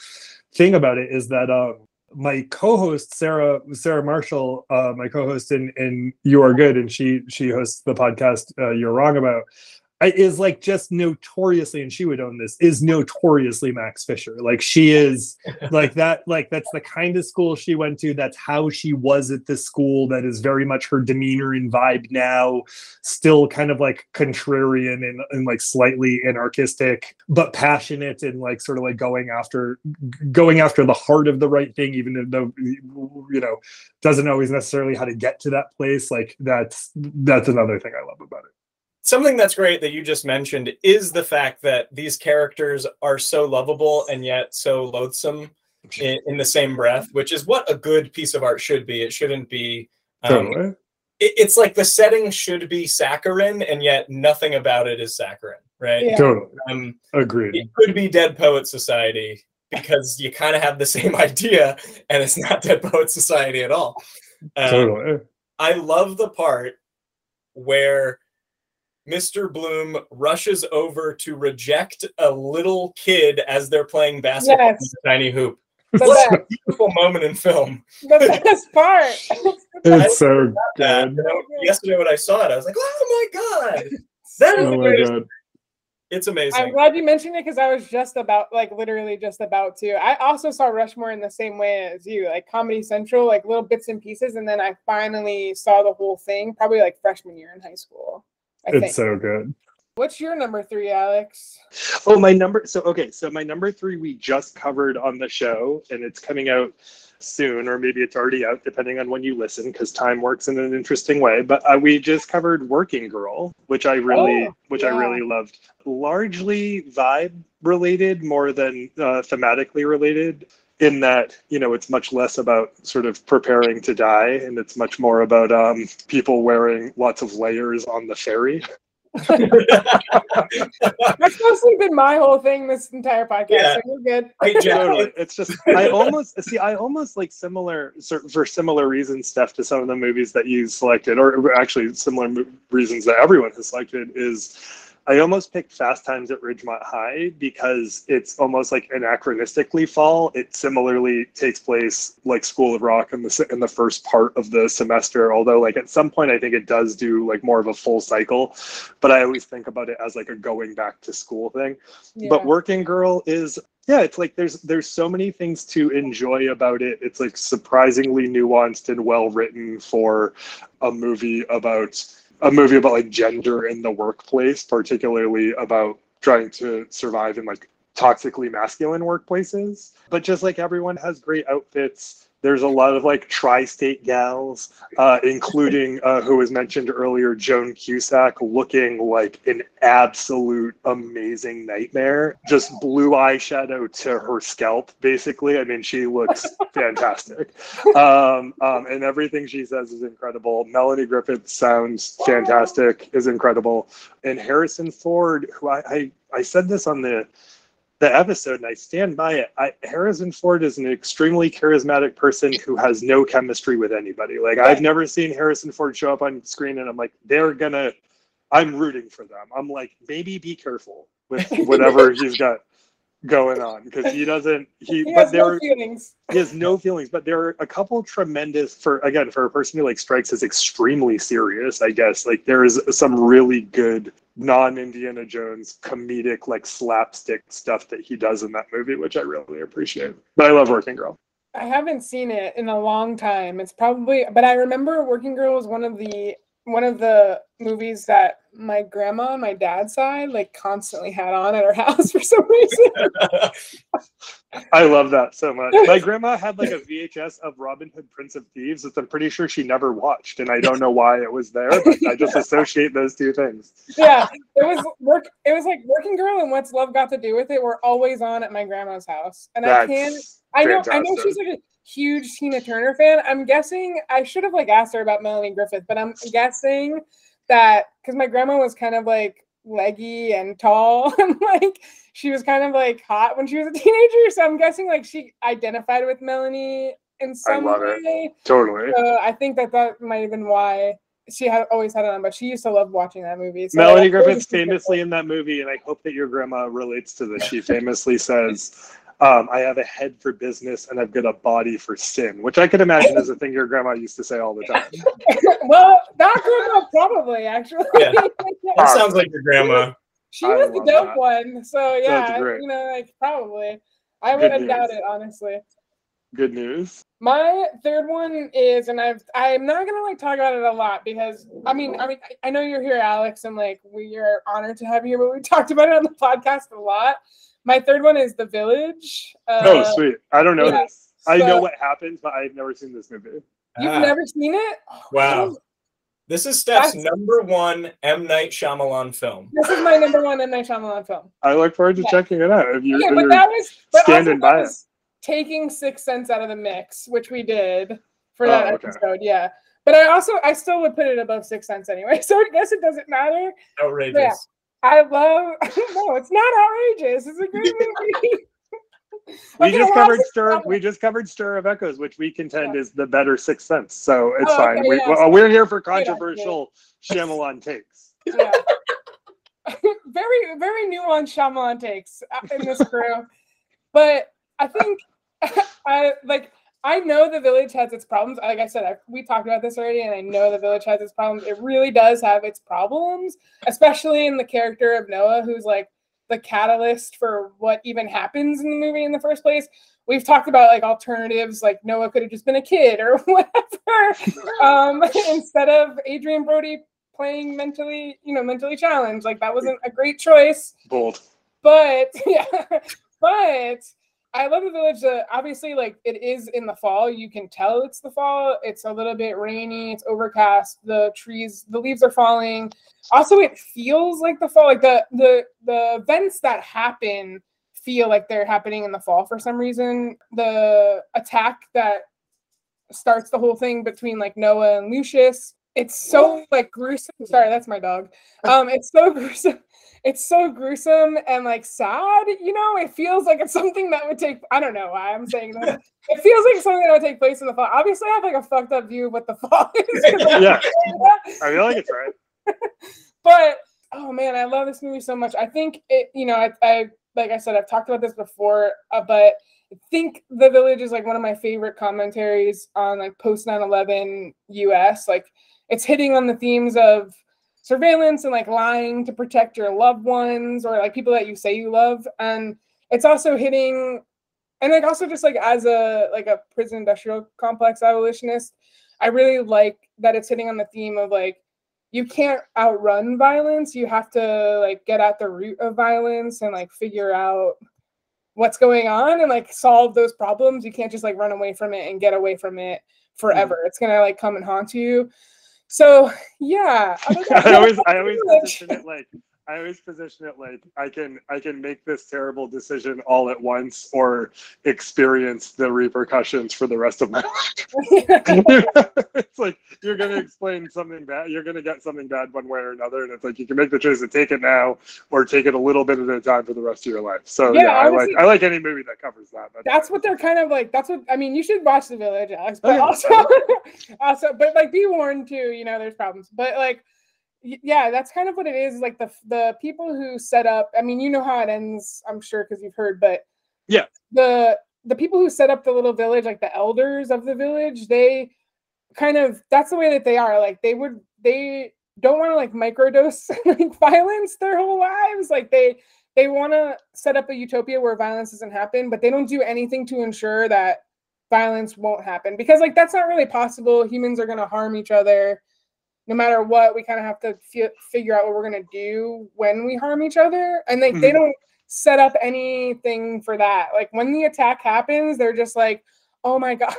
thing about it is that um, my co-host Sarah Sarah Marshall, uh, my co-host in in You Are Good, and she she hosts the podcast uh, You're Wrong About. Is like just notoriously, and she would own this, is notoriously Max Fisher. Like she is like that, like that's the kind of school she went to. That's how she was at this school. That is very much her demeanor and vibe now, still kind of like contrarian and, and like slightly anarchistic, but passionate and like sort of like going after, going after the heart of the right thing, even though, you know, doesn't always necessarily how to get to that place. Like that's, that's another thing I love about it. Something that's great that you just mentioned is the fact that these characters are so lovable and yet so loathsome in, in the same breath, which is what a good piece of art should be. It shouldn't be... Um, totally. it, it's like the setting should be saccharine, and yet nothing about it is saccharine, right? Yeah. Totally. Um, Agreed. It could be Dead Poet Society, because you kind of have the same idea, and it's not Dead Poet Society at all. Um, totally. I love the part where... Mister Bloom rushes over to reject a little kid as they're playing basketball yes. with a tiny hoop. What a beautiful moment in film. The best part. It's so good. Yesterday when I saw it, I was like, oh my God. That is oh the greatest. God. It's amazing. I'm glad you mentioned it because I was just about, like literally just about to. I also saw Rushmore in the same way as you, like Comedy Central, like little bits and pieces. And then I finally saw the whole thing, probably like freshman year in high school. I it's think. So good. What's your number three, Alex? Oh, my number. So, okay. So my number three, we just covered on the show, and it's coming out soon, or maybe it's already out depending on when you listen, because time works in an interesting way. But uh, we just covered Working Girl, which I really, oh, which yeah. I really loved. Largely vibe related more than uh, thematically related, in that, you know, it's much less about sort of preparing to die, and it's much more about um, people wearing lots of layers on the ferry. That's mostly been my whole thing this entire podcast. Yeah. So you're good. I, totally. It's just I almost see I almost like similar for similar reasons, Steph, to some of the movies that you selected, or actually similar reasons that everyone has selected is. I almost picked Fast Times at Ridgemont High because it's almost like anachronistically fall. It similarly takes place like School of Rock in the in the first part of the semester. Although like at some point I think it does do like more of a full cycle, but I always think about it as like a going back to school thing. Yeah. But Working Girl is. Yeah, it's like there's there's so many things to enjoy about it. It's like surprisingly nuanced and well written for a movie about a movie about like gender in the workplace, particularly about trying to survive in like toxically masculine workplaces. But just like everyone has great outfits. There's a lot of like tri-state gals, uh, including uh, who was mentioned earlier, Joan Cusack, looking like an absolute amazing nightmare. Just blue eyeshadow to her scalp, basically. I mean, she looks fantastic. Um, um, and everything she says is incredible. Melanie Griffith sounds fantastic, is incredible. And Harrison Ford, who I, I, I said this on the... the episode, and I stand by it. I, Harrison Ford is an extremely charismatic person who has no chemistry with anybody. Like I've never seen Harrison Ford show up on screen and I'm like, they're gonna, I'm rooting for them. I'm like, maybe be careful with whatever he's got going on, because he doesn't, he, he but there no are, feelings. He has no feelings, but there are a couple tremendous, for again, for a person who like strikes as extremely serious, I guess, like there is some really good non-Indiana Jones comedic like slapstick stuff that he does in that movie, which I really appreciate. But I love Working Girl. I haven't seen it in a long time. It's probably, but I remember Working Girl was one of the one of the movies that my grandma on my dad's side like constantly had on at her house for some reason. I love that so much. My grandma had like a V H S of Robin Hood, Prince of Thieves, that I'm pretty sure she never watched, and I don't know why it was there, but I just associate those two things. Yeah, it was work. It was like Working Girl and What's Love Got to Do with It were always on at my grandma's house, and That's I can. I know. Fantastic. I know she's like a huge Tina Turner fan. I'm guessing I should have like asked her about Melanie Griffith, but I'm guessing that because my grandma was kind of like leggy and tall, and like she was kind of like hot when she was a teenager. So I'm guessing like she identified with Melanie in some way. I love it. Totally. So I think that that might have been why she had always had it on, but she used to love watching that movie. So Melanie Griffith's famously in that movie, and I hope that your grandma relates to this. She famously says, um, I have a head for business and I've got a body for sin, which I can imagine is a thing your grandma used to say all the time. Well, that grandma probably, actually. Yeah. That sounds like your grandma. She was, she was the dope that. one. So, yeah, you know, like, probably. I Good wouldn't news. doubt it, honestly. Good news. My third one is, and I've, I'm not gonna like talk about it a lot because I mean, I mean, I, I know you're here, Alex, and like we are honored to have you here, but we talked about it on the podcast a lot. My third one is The Village. Uh, oh, sweet! I don't know yeah, this. So, I know what happens, but I've never seen this movie. You've ah. never seen it? Oh, wow! Wow. This is Steph's That's number one M. Night Shyamalan film. This is my number one M. Night Shyamalan film. I look forward to yeah. checking it out. If you, yeah, if but that was but standing also, by that was, it. Taking Sixth Sense out of the mix, which we did for that oh, okay. episode, yeah. But I also, I still would put it above Sixth Sense anyway, so I guess it doesn't matter. Outrageous. Yeah, I love. No, it's not outrageous. It's a good movie. we okay, just covered Stir. Of, we just covered Stir of Echoes, which we contend yeah. is the better Sixth Sense. So it's oh, fine. Okay, we, yeah, well, we're here for controversial yeah, Shyamalan takes. Yeah. very, very nuanced Shyamalan takes in this crew, but I think. I like. I know The Village has its problems. Like I said, I, we talked about this already, and I know The Village has its problems. It really does have its problems, especially in the character of Noah, who's like the catalyst for what even happens in the movie in the first place. We've talked about like alternatives, like Noah could have just been a kid or whatever, um, instead of Adrian Brody playing mentally, you know, mentally challenged. Like that wasn't a great choice. Bold. But yeah, but. I love The Village. Uh, obviously, like, it is in the fall. You can tell it's the fall. It's a little bit rainy. It's overcast. The trees, the leaves are falling. Also, it feels like the fall. Like, the the, the events that happen feel like they're happening in the fall for some reason. The attack that starts the whole thing between, like, Noah and Lucius. It's so, like, gruesome. Sorry, that's my dog. Um, it's so gruesome. It's so gruesome and like sad, you know. It feels like it's something that would take, I don't know why I'm saying that. It feels like something that would take place in the fall. Obviously, I have like a fucked up view of what the fall is. Yeah, I feel like it's right. But, oh man, I love this movie so much. I think it, you know, I, I like I said, I've talked about this before, uh, but I think The Village is like one of my favorite commentaries on like post nine eleven U S. Like it's hitting on the themes of surveillance and like lying to protect your loved ones or like people that you say you love, and it's also hitting and like also just like as a like a prison industrial complex abolitionist, I really like that it's hitting on the theme of like you can't outrun violence, you have to like get at the root of violence and like figure out what's going on and like solve those problems. You can't just like run away from it and get away from it forever. Mm-hmm. It's gonna like come and haunt you. So yeah, I always I always position it like I always position it like I can I can make this terrible decision all at once or experience the repercussions for the rest of my life. It's like you're gonna explain something bad, you're gonna get something bad one way or another, and it's like you can make the choice to take it now or take it a little bit at a time for the rest of your life. So yeah, yeah I like I like any movie that covers that. That's, that's what they're kind of like. That's what I mean. You should watch The Village, Alex, but okay. also also, but like be warned too. You know, there's problems, but like. Yeah, that's kind of what it is. Like the the people who set up. I mean, you know how it ends. I'm sure because you've heard. But yeah, the the people who set up the little village, like the elders of the village, they kind of that's the way that they are. Like they would, they don't want to like microdose like violence their whole lives. Like they they want to set up a utopia where violence doesn't happen, but they don't do anything to ensure that violence won't happen because like that's not really possible. Humans are going to harm each other. No matter what, we kind of have to f figure out what we're going to do when we harm each other. And like, mm-hmm. they don't set up anything for that. Like when the attack happens, they're just like, oh my God,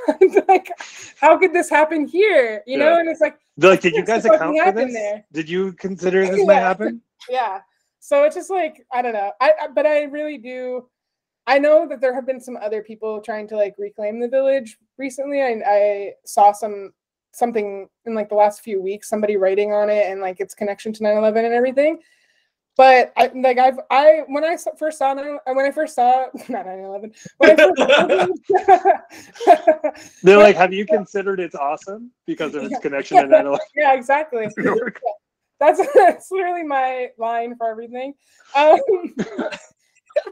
like how could this happen here? You yeah. know? And it's like, like did you guys account for this? There? Did you consider this yeah. might happen? Yeah. So it's just like, I don't know. I, I But I really do. I know that there have been some other people trying to like reclaim the village recently. I, I saw some something in like the last few weeks, somebody writing on it and like its connection to nine eleven and everything. But I, like I've I when I first saw when I first saw not nine eleven. When I first, they're like, have you considered it's awesome because of its connection to nine eleven? Yeah, exactly. That's that's literally my line for everything. Um,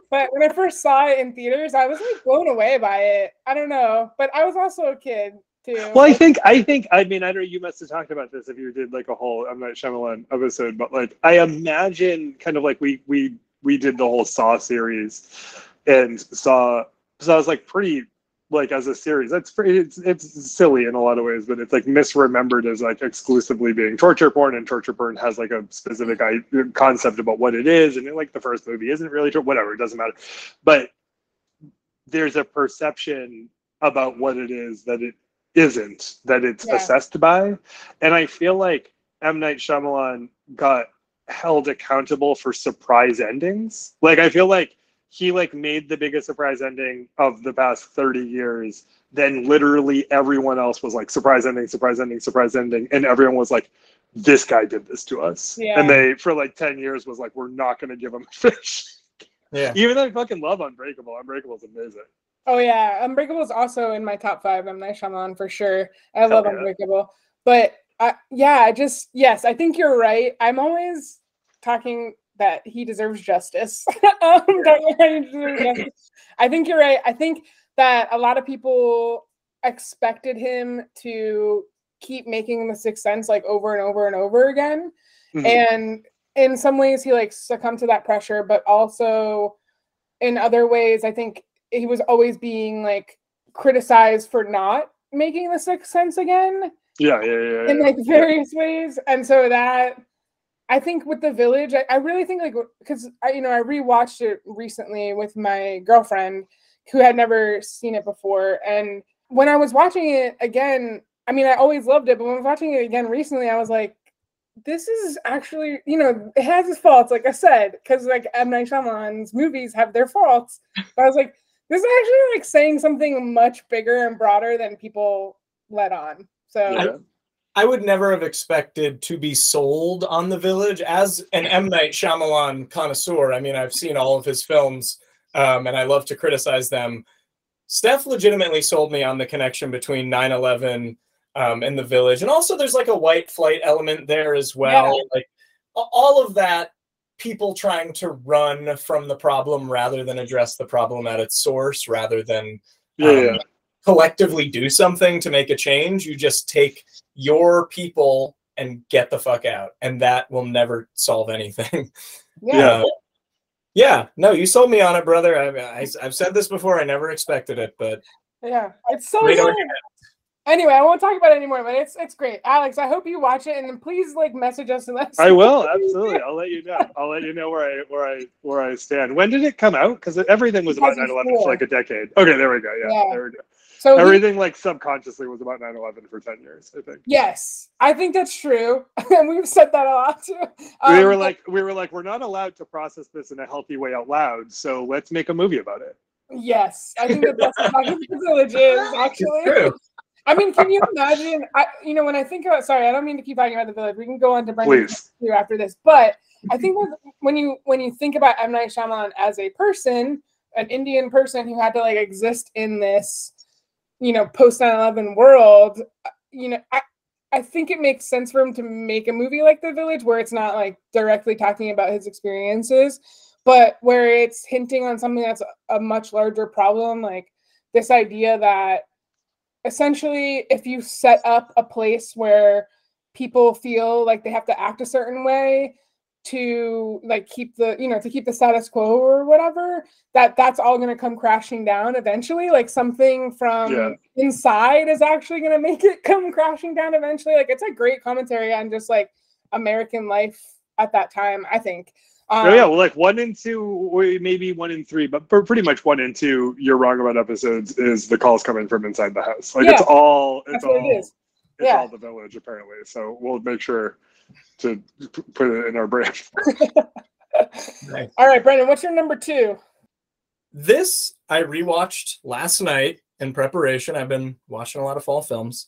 but when I first saw it in theaters, I was like blown away by it. I don't know, but I was also a kid too. Well, I think I think I mean I know you must have talked about this if you did like a whole M. Night Shyamalan episode, but like I imagine kind of like we we we did the whole Saw series, and Saw so I was like pretty. Like as a series, that's pretty, it's it's silly in a lot of ways, but it's like misremembered as like exclusively being torture porn, and torture porn has like a specific concept about what it is, and it, like the first movie isn't really true, whatever, it doesn't matter. But there's a perception about what it is that it isn't, that it's yeah. assessed by, and I feel like M. Night Shyamalan got held accountable for surprise endings. Like I feel like. He like made the biggest surprise ending of the past thirty years. Then literally everyone else was like surprise ending, surprise ending, surprise ending. And everyone was like, this guy did this to us. Yeah. And they, for like ten years was like, we're not going to give him a fish. Yeah. Even though I fucking love Unbreakable. Unbreakable is amazing. Oh yeah. Unbreakable is also in my top five. M. Night Shyamalan for sure. I Hell love yeah. Unbreakable, but I, yeah, I just, yes, I think you're right. I'm always talking that he deserves justice. um, I think you're right. I think that a lot of people expected him to keep making The Sixth Sense like over and over and over again. Mm-hmm. And in some ways he like succumbed to that pressure, but also in other ways, I think he was always being like criticized for not making The Sixth Sense again. Yeah, yeah, yeah. yeah. In like various yeah. ways. And so that, I think with The Village, I, I really think like, because I, you know, I rewatched it recently with my girlfriend who had never seen it before. And when I was watching it again, I mean, I always loved it, but when I was watching it again recently, I was like, this is actually, you know, it has its faults, like I said, because like M. Night Shyamalan's movies have their faults. But I was like, this is actually like saying something much bigger and broader than people let on. So. Yeah. I would never have expected to be sold on The Village as an M. Night Shyamalan connoisseur. I mean, I've seen all of his films, um, and I love to criticize them. Steph legitimately sold me on the connection between nine eleven um, and The Village. And also there's like a white flight element there as well. Yeah. Like all of that, people trying to run from the problem rather than address the problem at its source, rather than yeah, um, yeah. collectively do something to make a change. You just take your people and get the fuck out, and that will never solve anything. Yeah, uh, yeah. No, you sold me on it, brother. I, I, I've said this before. I never expected it, but yeah, it's so good. Anyway, I won't talk about it anymore, but it's it's great, Alex. I hope you watch it, and then please like message us and let us. I will absolutely. I'll let you know. I'll let you know where I where I where I stand. When did it come out? Because everything was about nine eleven for like a decade. Okay, there we go. Yeah, yeah. there we go. So everything he, like subconsciously was about nine eleven for ten years, I think. Yes, I think that's true. And we've said that a lot too. Um, we were like, we were like, we're not allowed to process this in a healthy way out loud. So let's make a movie about it. Yes, I think that that's what The Village is actually. True. I mean, can you imagine? I, you know, when I think about, sorry, I don't mean to keep talking about The Village. We can go on to Brendan after this, but I think when you when you think about M. Night Shyamalan as a person, an Indian person who had to like exist in this, you know, post nine eleven world, you know, I, I think it makes sense for him to make a movie like The Village where it's not like directly talking about his experiences, but where it's hinting on something that's a much larger problem. Like this idea that essentially if you set up a place where people feel like they have to act a certain way to like keep the, you know, to keep the status quo or whatever, that that's all going to come crashing down eventually. Like something from yeah. inside is actually going to make it come crashing down eventually. Like it's a great commentary on just like American life at that time, I think. Um, oh yeah, well, like one and two, maybe one and three, but pretty much one and two, you're wrong about episodes, is the calls coming from inside the house. Like yeah, it's all, it's all, it it's yeah. all The Village apparently. So we'll make sure to put it in our brain. Nice. All right, Brendan, what's your number two? This I rewatched last night in preparation. I've been watching a lot of fall films.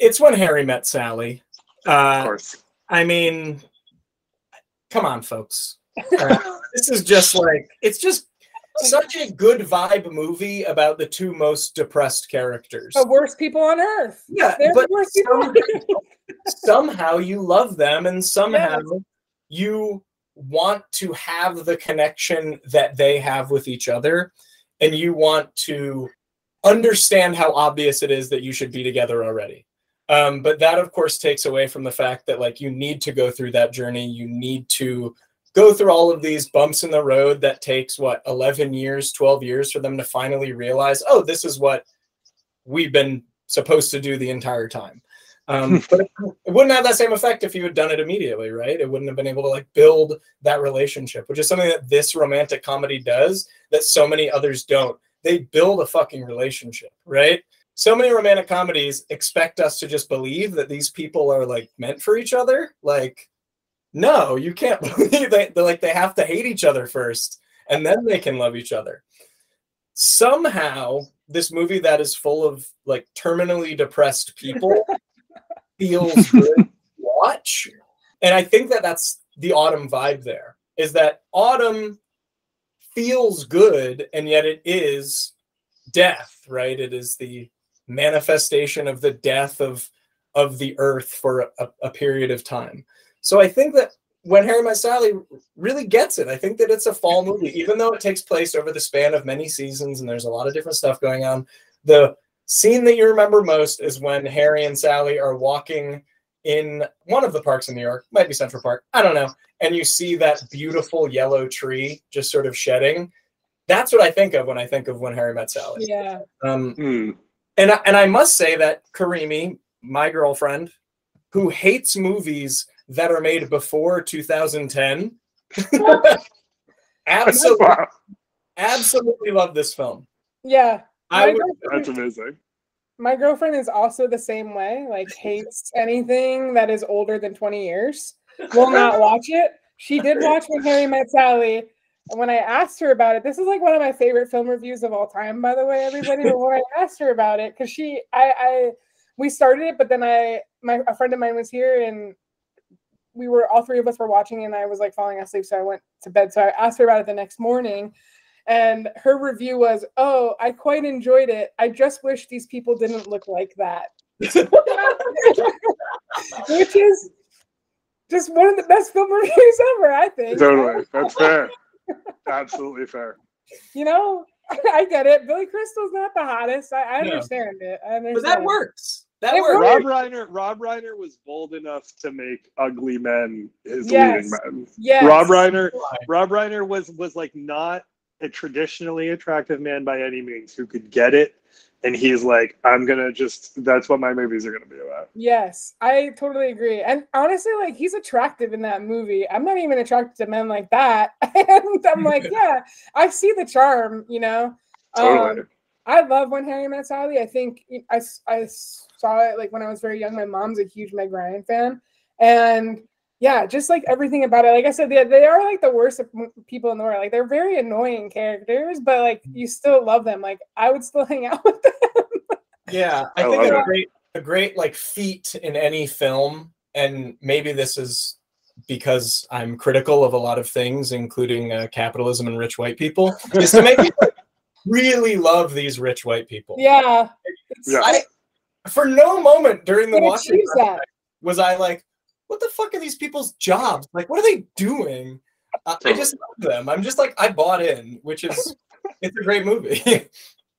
It's When Harry Met Sally. Uh, of course. I mean, come on, folks. Uh, this is just like, it's just such a good vibe movie about the two most depressed characters. The worst people on earth. Yeah, They're but the worst somehow, people. somehow you love them, and somehow yes. you want to have the connection that they have with each other, and you want to understand how obvious it is that you should be together already. Um, but that, of course, takes away from the fact that, like, you need to go through that journey. You need to go through all of these bumps in the road that takes, what, eleven years, twelve years for them to finally realize, oh, this is what we've been supposed to do the entire time. Um, but it wouldn't have that same effect if you had done it immediately, right? It wouldn't have been able to, like, build that relationship, which is something that this romantic comedy does that so many others don't. They build a fucking relationship, right? So many romantic comedies expect us to just believe that these people are, like, meant for each other. Like, no, you can't believe that. They're like, they have to hate each other first, and then they can love each other. Somehow, this movie that is full of, like, terminally depressed people feels good to watch. And I think that that's the Autumn vibe there, is that Autumn feels good, and yet it is death, right? It is the manifestation of the death of of the earth for a, a period of time. So I think that When Harry Met Sally really gets it. I think that it's a fall movie, even though it takes place over the span of many seasons and there's a lot of different stuff going on. The scene that you remember most is when Harry and Sally are walking in one of the parks in New York, might be Central Park, I don't know, and you see that beautiful yellow tree just sort of shedding. That's what I think of when I think of When Harry Met Sally. Yeah. Um, mm. And, I, and I must say that Karimi, my girlfriend, who hates movies that are made before two thousand ten, absolutely, absolutely love this film. Yeah. I would, that's amazing. My girlfriend is also the same way, like hates anything that is older than twenty years, will not watch it. She did watch When Harry Met Sally. And when I asked her about it, this is like one of my favorite film reviews of all time, by the way, everybody. But when I asked her about it, because she, I, I, we started it, but then I, my, a friend of mine was here, and we were, all three of us were watching, and I was like falling asleep. So I went to bed. So I asked her about it the next morning, and her review was, oh, I quite enjoyed it. I just wish these people didn't look like that. Which is just one of the best film reviews ever, I think. Totally. That's fair. Absolutely fair. You know, I get it. Billy Crystal's not the hottest. I, I no. understand it. I understand. But that works. That it works. Rob Reiner, Rob Reiner was bold enough to make ugly men his yes. leading men. Yes. Rob Reiner, Rob Reiner was was like not a traditionally attractive man by any means who could get it. And he's like, I'm gonna just, that's what my movies are gonna be about. Yes, I totally agree. And honestly, like, he's attractive in that movie. I'm not even attracted to men like that. And I'm like, yeah, I see the charm, you know? Totally. Um, I love When Harry Met Sally. I think I, I saw it, like, when I was very young. My mom's a huge Meg Ryan fan. And yeah, just like everything about it. Like I said, they, they are like the worst people in the world. Like, they're very annoying characters, but like, you still love them. Like, I would still hang out with them. Yeah, I, I think a great, a great like feat in any film, and maybe this is because I'm critical of a lot of things, including uh, capitalism and rich white people, is to make me really love these rich white people. Yeah. yeah. I, for no moment during the it watching that. was I like, what the fuck are these people's jobs? Like, what are they doing? Uh, I just love them. I'm just like, I bought in, which is, it's a great movie.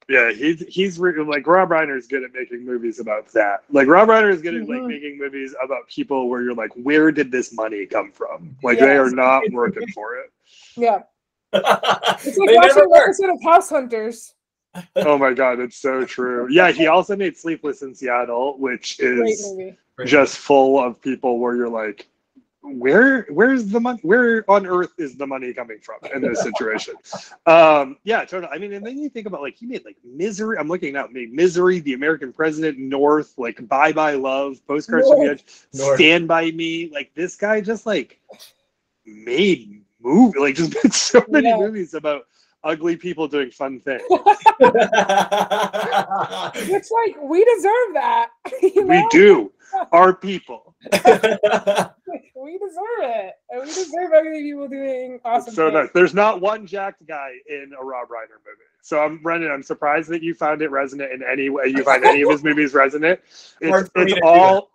Yeah, he's he's re- like Rob Reiner is good at making movies about that. Like Rob Reiner is good at mm-hmm. like making movies about people where you're like, where did this money come from? Like yes. they are not working for it. Yeah, it's like watching an episode of House Hunters. Oh my god, it's so true. Yeah, he also made Sleepless in Seattle, which is just full of people where you're like, where where's the money, where on earth is the money coming from in this situation? um yeah totally I mean, and then you think about like he made like Misery, I'm looking at me, Misery, The American President, North, like Bye Bye Love, Postcards North. From the Edge, North. Stand By Me. Like this guy just like made movie, like just made so many yeah. movies about ugly people doing fun things. It's like, we deserve that, you know? We do, our people. we deserve it. And we deserve everything people doing awesome so things. Nice. There's not one jacked guy in a Rob Reiner movie. So, I'm Brendan, I'm surprised that you found it resonant in any way. You find any of his movies resonant. It's, it's all...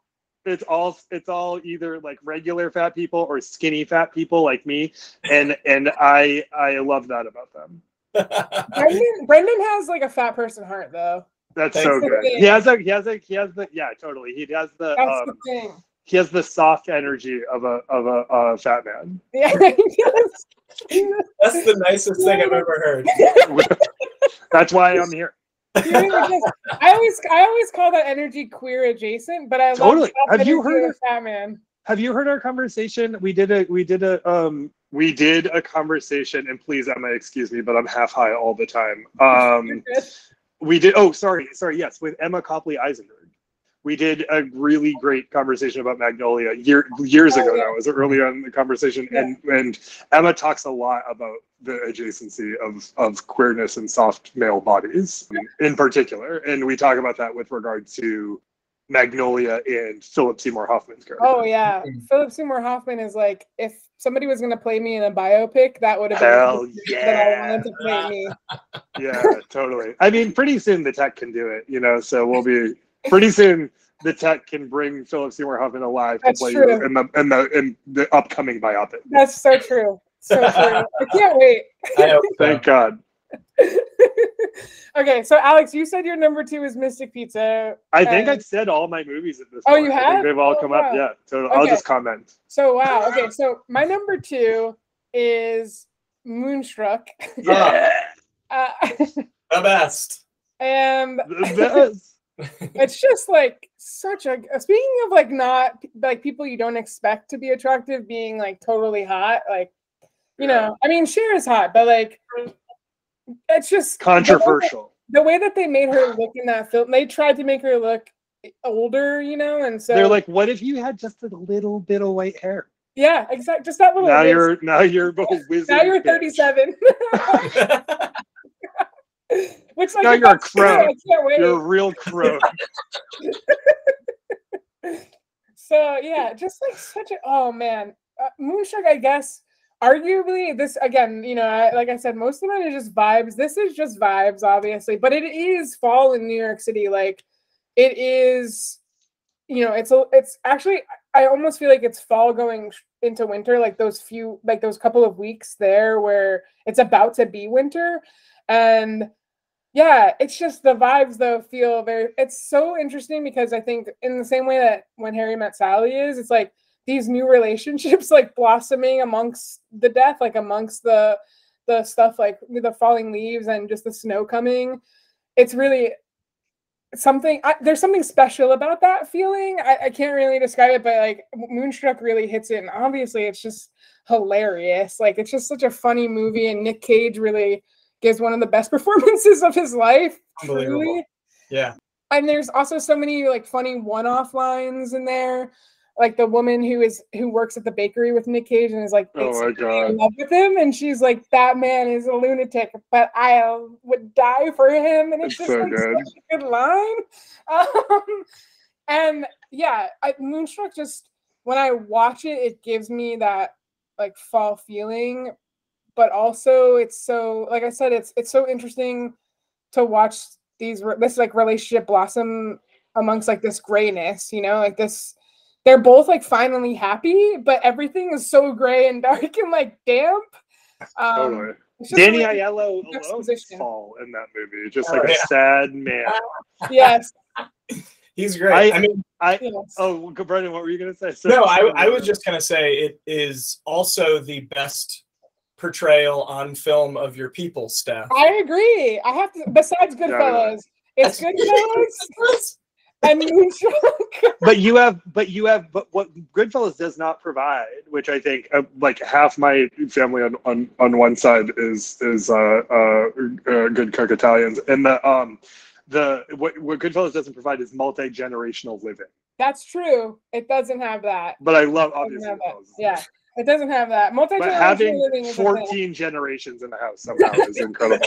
It's all it's all either like regular fat people or skinny fat people like me, and and I I love that about them. Brendan Brendan has like a fat person heart though. That's, That's so good. Thing. He has a he has a he has the yeah totally he has the, That's um, the thing. He has the soft energy of a of a uh, fat man. Yeah, that's the nicest thing I've ever heard. That's why I'm here. Really I always, I always call that energy queer adjacent, but I love totally. Have you heard of that, man? Have you heard our conversation? We did a, we did a, um, we did a conversation, and please, Emma, excuse me, but I'm half high all the time. Um, we did. Oh, sorry, sorry. Yes, with Emma Copley Eisenberg, we did a really great conversation about Magnolia year, years oh, ago. Yeah. Now, it was early on in the conversation, yeah. and and Emma talks a lot about the adjacency of of queerness and soft male bodies in particular, and we talk about that with regard to Magnolia and Philip Seymour Hoffman's character. Oh yeah, Philip Seymour Hoffman is like, if somebody was going to play me in a biopic, that would have been Hell yeah. that I wanted to play me. Yeah, totally. I mean, pretty soon the tech can do it, you know. So we'll be pretty soon. The tech can bring Philip Seymour Hoffman alive That's to play true. you in the in the in the upcoming biopic. That's so true. So true. I can't wait. I hope so. Thank God. Okay, so Alex, you said your number two is Mystic Pizza. I and... think I've said all my movies at this oh, point. Oh, you have? I think they've all oh, come wow. up. Yeah. So okay. I'll just comment. So wow. Okay, so my number two is Moonstruck. Yeah. uh, the best. And the best. It's just like such a speaking of like not like people you don't expect to be attractive being like totally hot, like you yeah. know, I mean Cher is hot, but like it's just controversial the way, that, the way that they made her look in that film. They tried to make her look older, you know, and so they're like, what if you had just a little bit of white hair? Yeah, exactly. Just that little now whiz. you're now you're a wizard. Now you're thirty-seven. Which, like, now you're a crow. You're a real crow. So yeah, just like such a oh man, uh, Moonstruck. I guess arguably this again, you know, I, like I said, most of it is just vibes. This is just vibes, obviously, but it is fall in New York City. Like it is, you know, it's a, it's actually I almost feel like it's fall going into winter. Like those few, like those couple of weeks there where it's about to be winter. And yeah, it's just the vibes though feel very, it's so interesting because I think in the same way that When Harry Met Sally is, it's like these new relationships like blossoming amongst the death, like amongst the, the stuff like with the falling leaves and just the snow coming. It's really something, I, there's something special about that feeling. I, I can't really describe it, but like Moonstruck really hits it. And obviously it's just hilarious. Like it's just such a funny movie and Nick Cage really gives one of the best performances of his life. Unbelievable. Truly. Yeah. And there's also so many like funny one-off lines in there. Like the woman who is who works at the bakery with Nick Cage and is like oh my God. in love with him. And she's like, that man is a lunatic, but I would die for him. And it's, it's just so like, good. such a good line. Um, and yeah, I, Moonstruck just, when I watch it, it gives me that like fall feeling. But also it's so, like I said, it's it's so interesting to watch these this like relationship blossom amongst like this grayness, you know, like this, they're both like finally happy, but everything is so gray and dark and like damp. Um, totally. Danny like, Aiello alone fall in that movie, just oh, like yeah. a sad man. Yes. He's great. I, I mean, I yes. oh, Brendan, what were you gonna say? So, no, I I was just gonna say it is also the best portrayal on film of your people stuff. I agree. I have to, besides Goodfellas, yeah, it's Goodfellas and Moonstruck. But you have, but you have, but what Goodfellas does not provide, which I think uh, like half my family on, on, on one side is, is uh, uh, uh, good cook Italians. And the, um, the, what, what Goodfellas doesn't provide is multi-generational living. That's true. It doesn't have that. But I love, obviously. Yeah. It doesn't have that. Multi but having living is fourteen generations in the house somehow is incredible.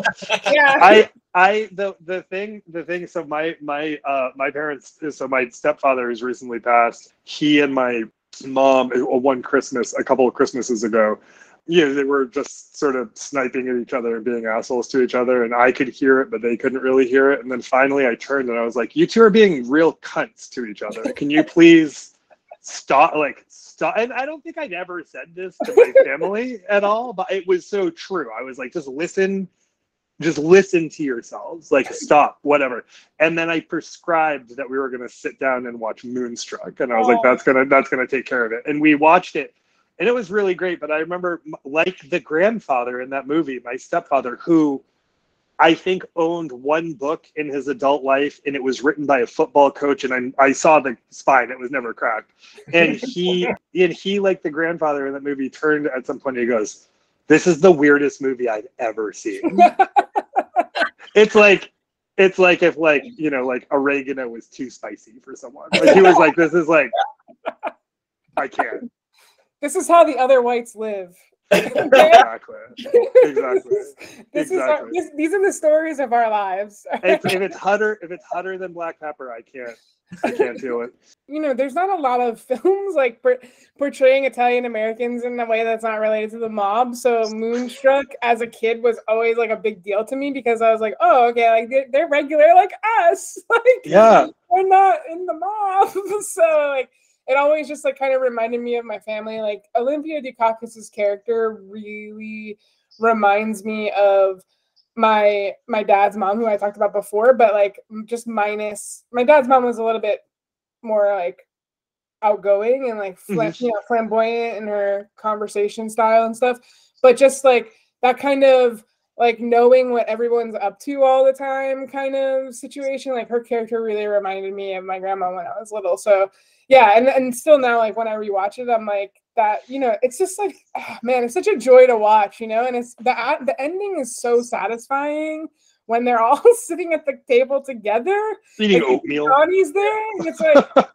Yeah. I I the the thing the thing so my my uh my parents so my stepfather who's recently passed, he and my mom one Christmas, a couple of Christmases ago. You know, they were just sort of sniping at each other and being assholes to each other, and I could hear it, but they couldn't really hear it. And then finally I turned and I was like, you two are being real cunts to each other. Can you please stop? Like, stop. And I don't think I'd ever said this to my family at all, but it was so true. I was like, just listen, just listen to yourselves, like, stop, whatever. And then I prescribed that we were going to sit down and watch Moonstruck. And I was oh. like, that's going to, that's going to take care of it. And we watched it. And it was really great, but I remember, like the grandfather in that movie, my stepfather, who I think owned one book in his adult life, and it was written by a football coach, and I, I saw the spine, it was never cracked. And he, and he, like the grandfather in that movie, turned at some point and he goes, this is the weirdest movie I've ever seen. It's like, it's like if, like, you know, like oregano was too spicy for someone. Like, he was like, this is like, I can't. This is how the other whites live. Exactly. Exactly. This exactly. Is our, this, these are the stories of our lives. If, if it's hotter, if it's hotter than black pepper, I can't. I can't do it. You know, there's not a lot of films like per, portraying Italian Americans in a way that's not related to the mob. So Moonstruck, as a kid, was always like a big deal to me because I was like, oh, okay, like they're, they're regular like us. Like, yeah, we're not in the mob. So like. It always just like kind of reminded me of my family. Like Olympia Dukakis's character really reminds me of my my dad's mom, who I talked about before, but like just minus my dad's mom was a little bit more like outgoing and like fl- mm-hmm. you know, flamboyant in her conversation style and stuff. But just like that kind of like knowing what everyone's up to all the time kind of situation. Like her character really reminded me of my grandma when I was little. So yeah, and, and still now, like, when I rewatch it, I'm like, that, you know, it's just like, oh, man, it's such a joy to watch, you know? And it's the the ending is so satisfying when they're all sitting at the table together. Eating oatmeal. Johnny's there. It's like,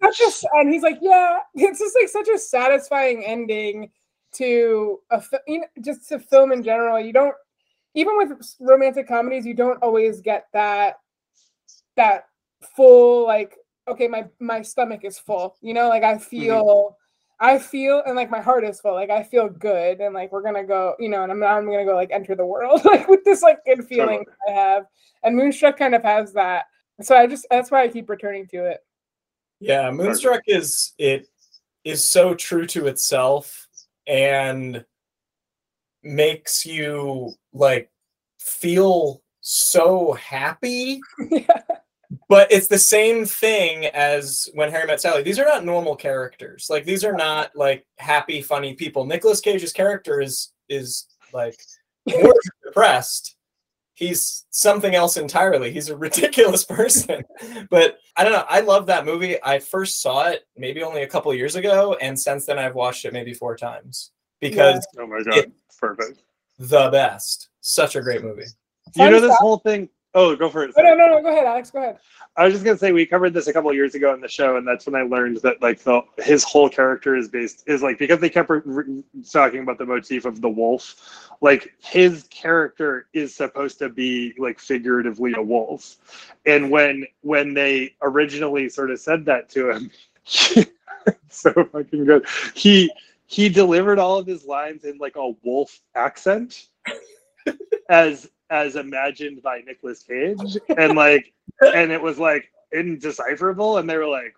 it's such a, and he's like, yeah, it's just like such a satisfying ending to a film, you know, just to film in general. You don't, even with romantic comedies, you don't always get that, that full, like, okay, my, my stomach is full, you know, like I feel, mm-hmm. I feel, and like my heart is full, like I feel good. And like, we're going to go, you know, and I'm, I'm going to go like enter the world, like with this like good feeling totally. I have. And Moonstruck kind of has that. So I just, that's why I keep returning to it. Yeah. Moonstruck is, it is so true to itself and makes you like feel so happy. Yeah. But it's the same thing as When Harry Met Sally. These are not normal characters. Like, these are not, like, happy, funny people. Nicolas Cage's character is, is like, more depressed. He's something else entirely. He's a ridiculous person. But, I don't know, I love that movie. I first saw it maybe only a couple of years ago, and since then I've watched it maybe four times. Because yeah. Oh, my God. It's perfect. The best. Such a great movie. You know this whole thing... Oh, go for it. No, no, no, no, go ahead, Alex, go ahead. I was just going to say, we covered this a couple of years ago in the show, and that's when I learned that, like, the, his whole character is based, is, like, because they kept re- talking about the motif of the wolf, like, his character is supposed to be, like, figuratively a wolf. And when when they originally sort of said that to him, so fucking good, he he delivered all of his lines in, like, a wolf accent as... as imagined by Nicolas Cage, and like, and it was like indecipherable. And they were like,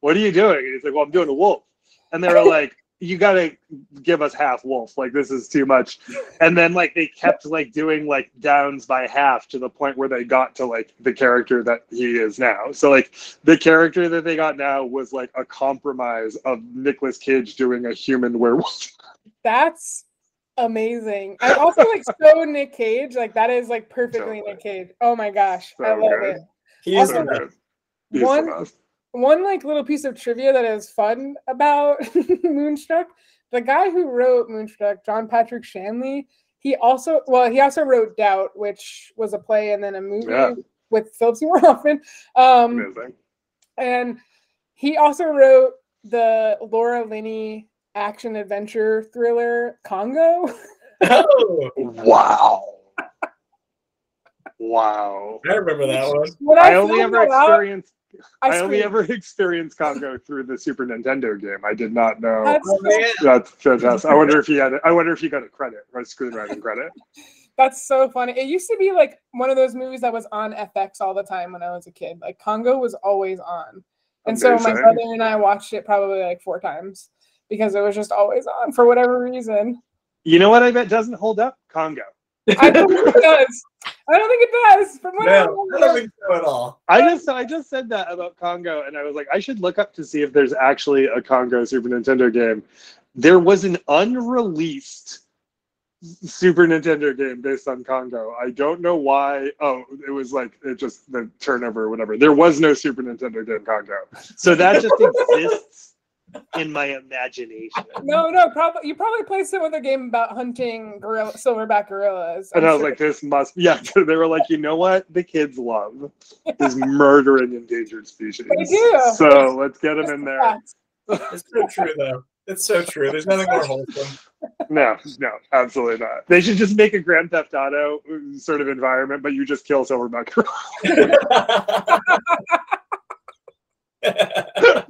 what are you doing? And he's like, well, I'm doing a wolf. And they were like, you got to give us half wolf. Like, this is too much. And then like, they kept like doing like downs by half to the point where they got to like the character that he is now. So like the character that they got now was like a compromise of Nicolas Cage doing a human werewolf. That's amazing. I also like so Nick Cage, like that is like perfectly totally. Nick Cage. Oh my gosh, so I love good. It. He's also, so good. He's one, the one like little piece of trivia that is fun about Moonstruck. The guy who wrote Moonstruck, John Patrick Shanley, he also well he also wrote Doubt, which was a play and then a movie yeah. with Philip Seymour Hoffman. Um, amazing. And he also wrote the Laura Linney action adventure thriller Congo. Oh wow. Wow. I remember that one. When I, I only ever experienced I, I only ever experienced Congo through the Super Nintendo game. I did not know. Absolutely. That's fantastic. I wonder if he had. It. I wonder if he got a credit or a screenwriting credit. That's so funny. It used to be like one of those movies that was on F X all the time when I was a kid. Like Congo was always on, and Amazing. So my brother and I watched it probably like four times because it was just always on for whatever reason. You know what? I bet doesn't hold up, Congo. I don't think it does. I don't think it does. From what no, I don't think so at all. I just I just said that about Congo, and I was like, I should look up to see if there's actually a Congo Super Nintendo game. There was an unreleased Super Nintendo game based on Congo. I don't know why. Oh, it was like it just the turnover or whatever. There was no Super Nintendo game Congo, so that just exists. In my imagination. No, no, probably you probably played some other game about hunting gorilla, silverback gorillas. I'm and I was sure. like, this must be, yeah. So they were like, you know what the kids love is murdering endangered species. They do. So let's get them in there. It's so true, though. It's so true. There's nothing more wholesome. No, no, absolutely not. They should just make a Grand Theft Auto sort of environment, but you just kill silverback gorillas.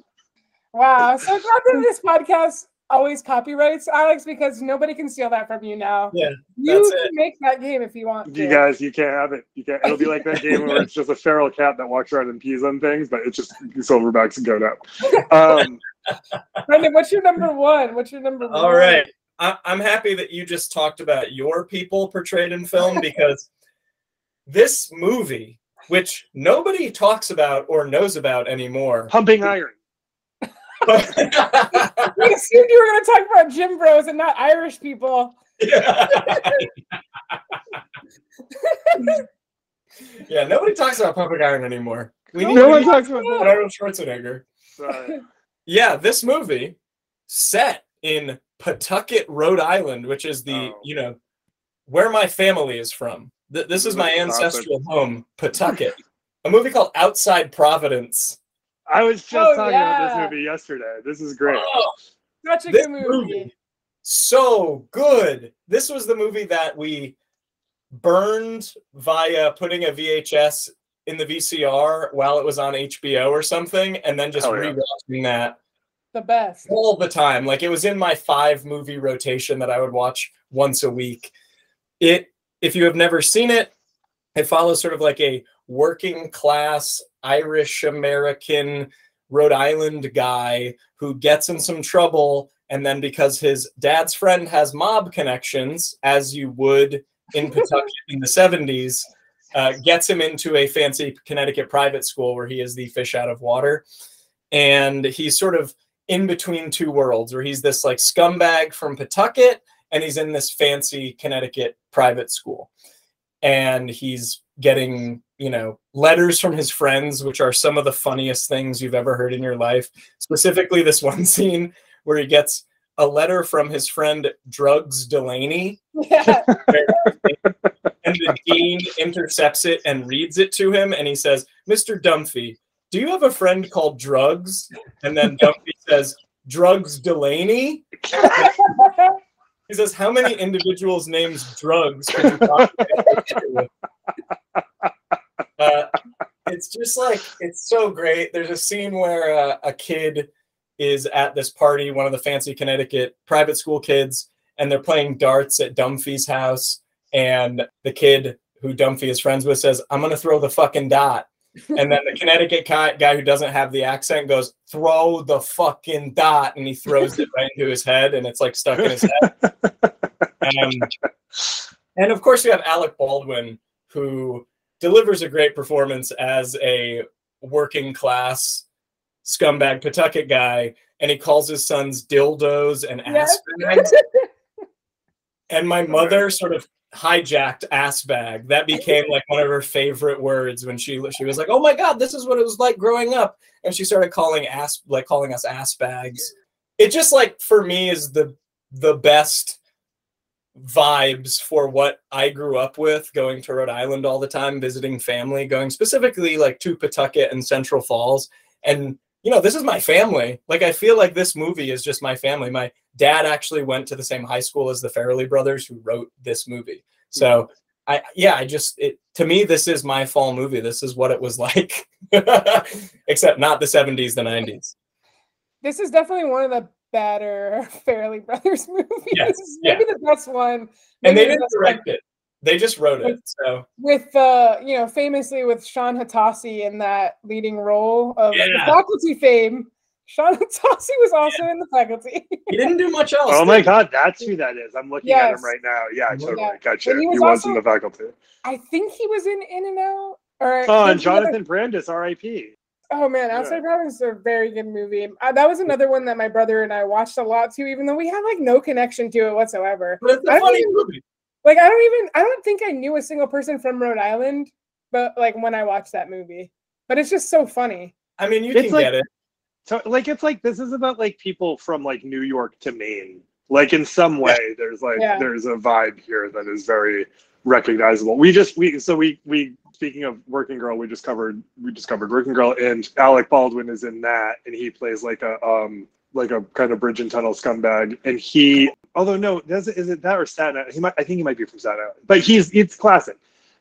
Wow, so glad that this podcast always copyrights, Alex, because nobody can steal that from you now. Yeah, you that's can it. Make that game if you want to. You guys, you can't have it. You can't. It'll be like that game where it's just a feral cat that walks around and pees on things, but it's just silverbacks and goat up. Um, Brendan, what's your number one? What's your number one? All right. I I'm happy that you just talked about your people portrayed in film because this movie, which nobody talks about or knows about anymore. Pumping Iron. We assumed you were going to talk about gym bros and not Irish people. Yeah. Yeah, nobody talks about Pumping Iron anymore. We no need one talks about Arnold Schwarzenegger. Sorry. Yeah, this movie set in Pawtucket, Rhode Island, which is the oh. you know where my family is from. Th this is my ancestral Providence. home, Pawtucket. A movie called Outside Providence. I was just oh, talking yeah. about this movie yesterday. This is great. Oh, such a this good movie. movie. So good. This was the movie that we burned via putting a V H S in the V C R while it was on H B O or something, and then just oh, yeah. rewatching that. The best. All the time. Like, it was in my five movie rotation that I would watch once a week. It, if you have never seen it, it follows sort of like a working class Irish American Rhode Island guy who gets in some trouble, and then because his dad's friend has mob connections, as you would in Pawtucket in the seventies, uh, gets him into a fancy Connecticut private school where he is the fish out of water. And he's sort of in between two worlds where he's this like scumbag from Pawtucket and he's in this fancy Connecticut private school. And he's getting, you know, letters from his friends, which are some of the funniest things you've ever heard in your life. Specifically this one scene where he gets a letter from his friend Drugs Delaney. Yeah. And the dean intercepts it and reads it to him. And he says, Mister Dumphy, do you have a friend called Drugs? And then Dumphy says, Drugs Delaney? He says, how many individuals' names Drugs can you talk about? Uh, it's just like, it's so great. There's a scene where uh, a kid is at this party, one of the fancy Connecticut private school kids, and they're playing darts at Dumphy's house. And the kid who Dumphy is friends with says, I'm going to throw the fucking dot. And then the Connecticut guy who doesn't have the accent goes, throw the fucking dot. And he throws it right into his head, and it's like stuck in his head. Um, and of course, you have Alec Baldwin, who delivers a great performance as a working class scumbag Pawtucket guy, and he calls his sons dildos and ass bags. And my mother sort of hijacked ass bag. That became like one of her favorite words when she she was like, "Oh my God, this is what it was like growing up." And she started calling ass like calling us ass bags. It just like for me is the the best vibes for what I grew up with, going to Rhode Island all the time, visiting family, going specifically like to Pawtucket and Central Falls. And, you know, this is my family. Like, I feel like this movie is just my family. My dad actually went to the same high school as the Farrelly brothers who wrote this movie. So I yeah, I just it to me this is my fall movie. This is what it was like, except not the seventies, the nineties. This is definitely one of the better Farrelly Brothers movies. Yes, maybe yeah. the best one. Maybe and they didn't the direct one. It. They just wrote with, it. So with uh, you know, famously with Sean Hattassi in that leading role of yeah. like, the Faculty fame. Sean Hattassi was also yeah. in The Faculty. He didn't do much else. Oh my he? God, that's who that is. I'm looking yes. at him right now. Yeah, I totally yeah. gotcha. He was, he was also in The Faculty. I think he was in In and Out. Or oh, and Jonathan other... Brandis, R I P Oh man, Outside yeah. Robbins is a very good movie. Uh, that was another one that my brother and I watched a lot too, even though we had like no connection to it whatsoever. But it's a funny even, movie. Like I don't even, I don't think I knew a single person from Rhode Island, but like when I watched that movie. But it's just so funny. I mean, you it's can like, get it. So like it's like this is about like people from like New York to Maine. Like in some way, yeah. there's like yeah. there's a vibe here that is very recognizable. We just we so we we speaking of Working Girl, we just covered we just covered Working Girl, and Alec Baldwin is in that, and he plays like a um like a kind of bridge and tunnel scumbag, and he although no does it, is it that or Staten Island? He might I think he might be from Staten Island, but he's it's classic.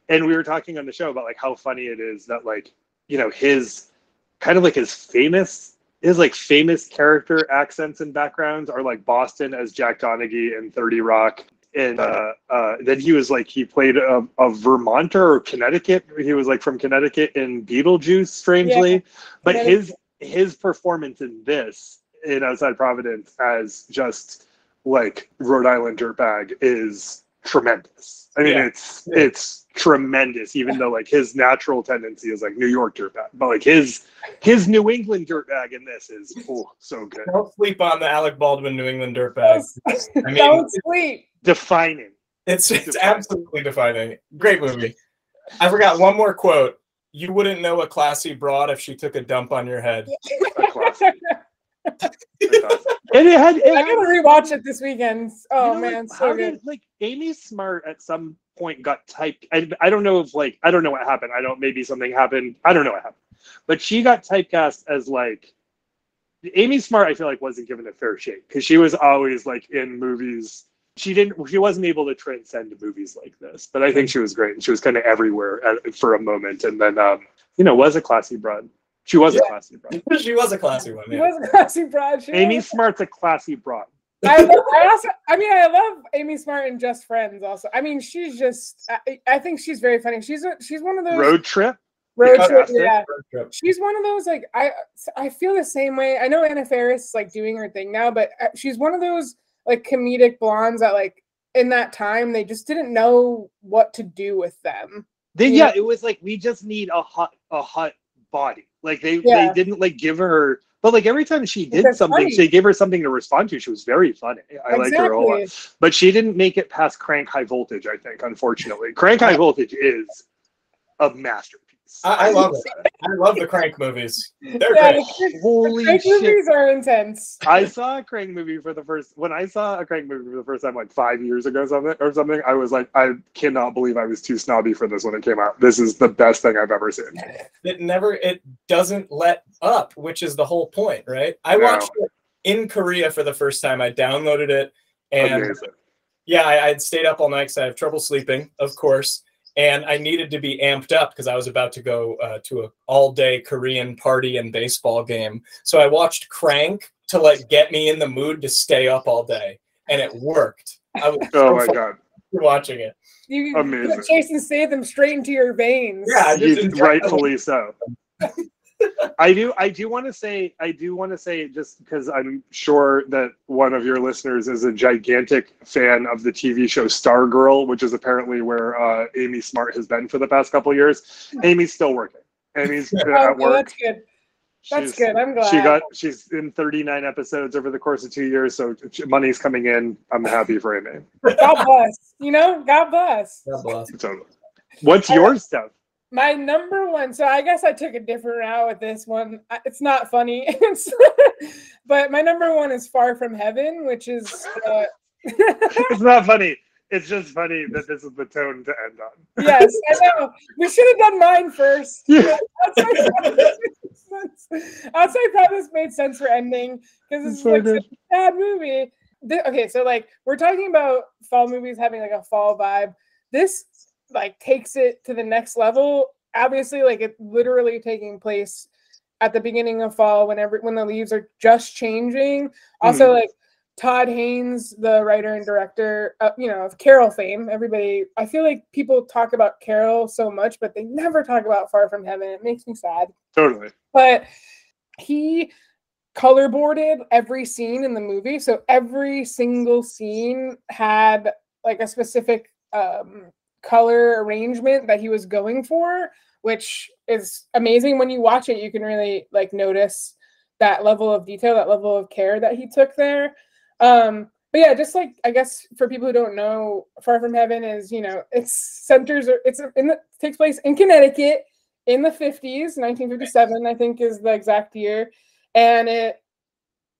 And we were talking on the show about like how funny it is that like you know his kind of like his famous. His like famous character accents and backgrounds are like Boston as Jack Donaghy in thirty rock. And uh, uh, then he was like, he played a, a Vermonter or Connecticut. He was like from Connecticut in Beetlejuice, strangely. Yeah. But his his performance in this, in Outside Providence, as just like Rhode Island dirtbag is tremendous. I mean, yeah. it's yeah. it's tremendous, even though like his natural tendency is like New York dirtbag, but like his his New England dirtbag in this is oh so good. Don't sleep on the Alec Baldwin New England dirtbag. Yes. I mean, don't sleep. Defining. It's it's defining. Absolutely defining. Great movie. I forgot one more quote. You wouldn't know a classy broad if she took a dump on your head. A classy. And it had, it I gotta rewatch it this weekend. Oh you know, man, like, so good. Did, like Amy Smart at some point got typed. I, I don't know if like I don't know what happened. I don't maybe something happened. I don't know what happened. But she got typecast as like Amy Smart. I feel like wasn't given a fair shake because she was always like in movies. She didn't. She wasn't able to transcend movies like this. But I think she was great and she was kind of everywhere at, for a moment. And then um, you know was a classy broad. She was yeah. a classy broad. She was a classy one. Yeah. She was a classy broad. She Amy was... Smart's a classy broad. I, love, I also, I mean, I love Amy Smart in Just Friends. Also, I mean, she's just. I, I think she's very funny. She's a, she's one of those road trip. Road trip. Yeah. Road trip. She's one of those like I I feel the same way. I know Anna Faris is like doing her thing now, but she's one of those like comedic blondes that like in that time they just didn't know what to do with them. They, yeah, know? It was like we just need a hot a hot body. Like they, yeah. they didn't like give her, but like every time she did That's something, funny. They gave her something to respond to. She was very funny. I exactly. liked her a lot, but she didn't make it past Crank High Voltage. I think, unfortunately, Crank High Voltage is a masterpiece. I, I love it. I love the Crank movies. They're yeah, great. The, Holy the Crank shit. Movies are intense. I saw a Crank movie for the first. When I saw a Crank movie for the first time, like five years ago, something or something, I was like, I cannot believe I was too snobby for this when it came out. This is the best thing I've ever seen. It never. It doesn't let up, which is the whole point, right? I no. watched it in Korea for the first time. I downloaded it, and Amazing. yeah, I, I'd stayed up all night because I have trouble sleeping, of course. And I needed to be amped up because I was about to go uh, to an all-day Korean party and baseball game. So I watched Crank to like get me in the mood to stay up all day, and it worked. I was oh my god, watching it. You put Jason Statham straight into your veins. Yeah, you, rightfully so. I do. I do want to say. I do want to say just because I'm sure that one of your listeners is a gigantic fan of the T V show Stargirl, which is apparently where uh, Amy Smart has been for the past couple of years. Amy's still working. Amy's been at work. That's good. That's she's, good. I'm glad. She got. She's in thirty-nine episodes over the course of two years, so money's coming in. I'm happy for Amy. God bless. You know. God bless. God bless. Totally. What's your stuff? My number one, so I guess I took a different route with this one. It's not funny, it's, but my number one is Far From Heaven, which is... Uh, it's not funny. It's just funny that this is the tone to end on. Yes, I know. We should have done mine first. Yeah. Outside Providence made sense for ending, because this is so like such a bad movie. The, okay, so like we're talking about fall movies having like a fall vibe. This... like takes it to the next level. Obviously, like it's literally taking place at the beginning of fall when every when the leaves are just changing. Also, mm-hmm. like Todd Haynes, the writer and director, uh, you know, of Carol fame. Everybody, I feel like people talk about Carol so much, but they never talk about Far From Heaven. It makes me sad. Totally. But he color boarded every scene in the movie, so every single scene had like a specific um, color arrangement that he was going for, which is amazing. When you watch it, you can really like notice that level of detail, that level of care that he took there. Um, but yeah, just like, I guess for people who don't know, Far From Heaven is, you know, it's centers, it's in the, takes place in Connecticut in the fifties, nineteen fifty-seven, I think is the exact year. And it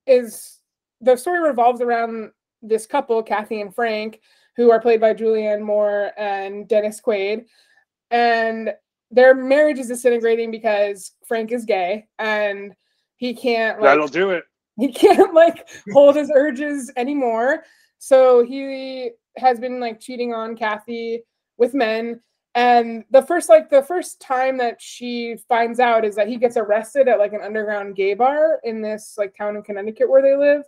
is, the story revolves around this couple, Kathy and Frank, who are played by Julianne Moore and Dennis Quaid. And their marriage is disintegrating because Frank is gay and he can't, like, that'll do it. He can't like hold his urges anymore. So he has been like cheating on Kathy with men. And the first like the first time that she finds out is that he gets arrested at like an underground gay bar in this like town in Connecticut where they live.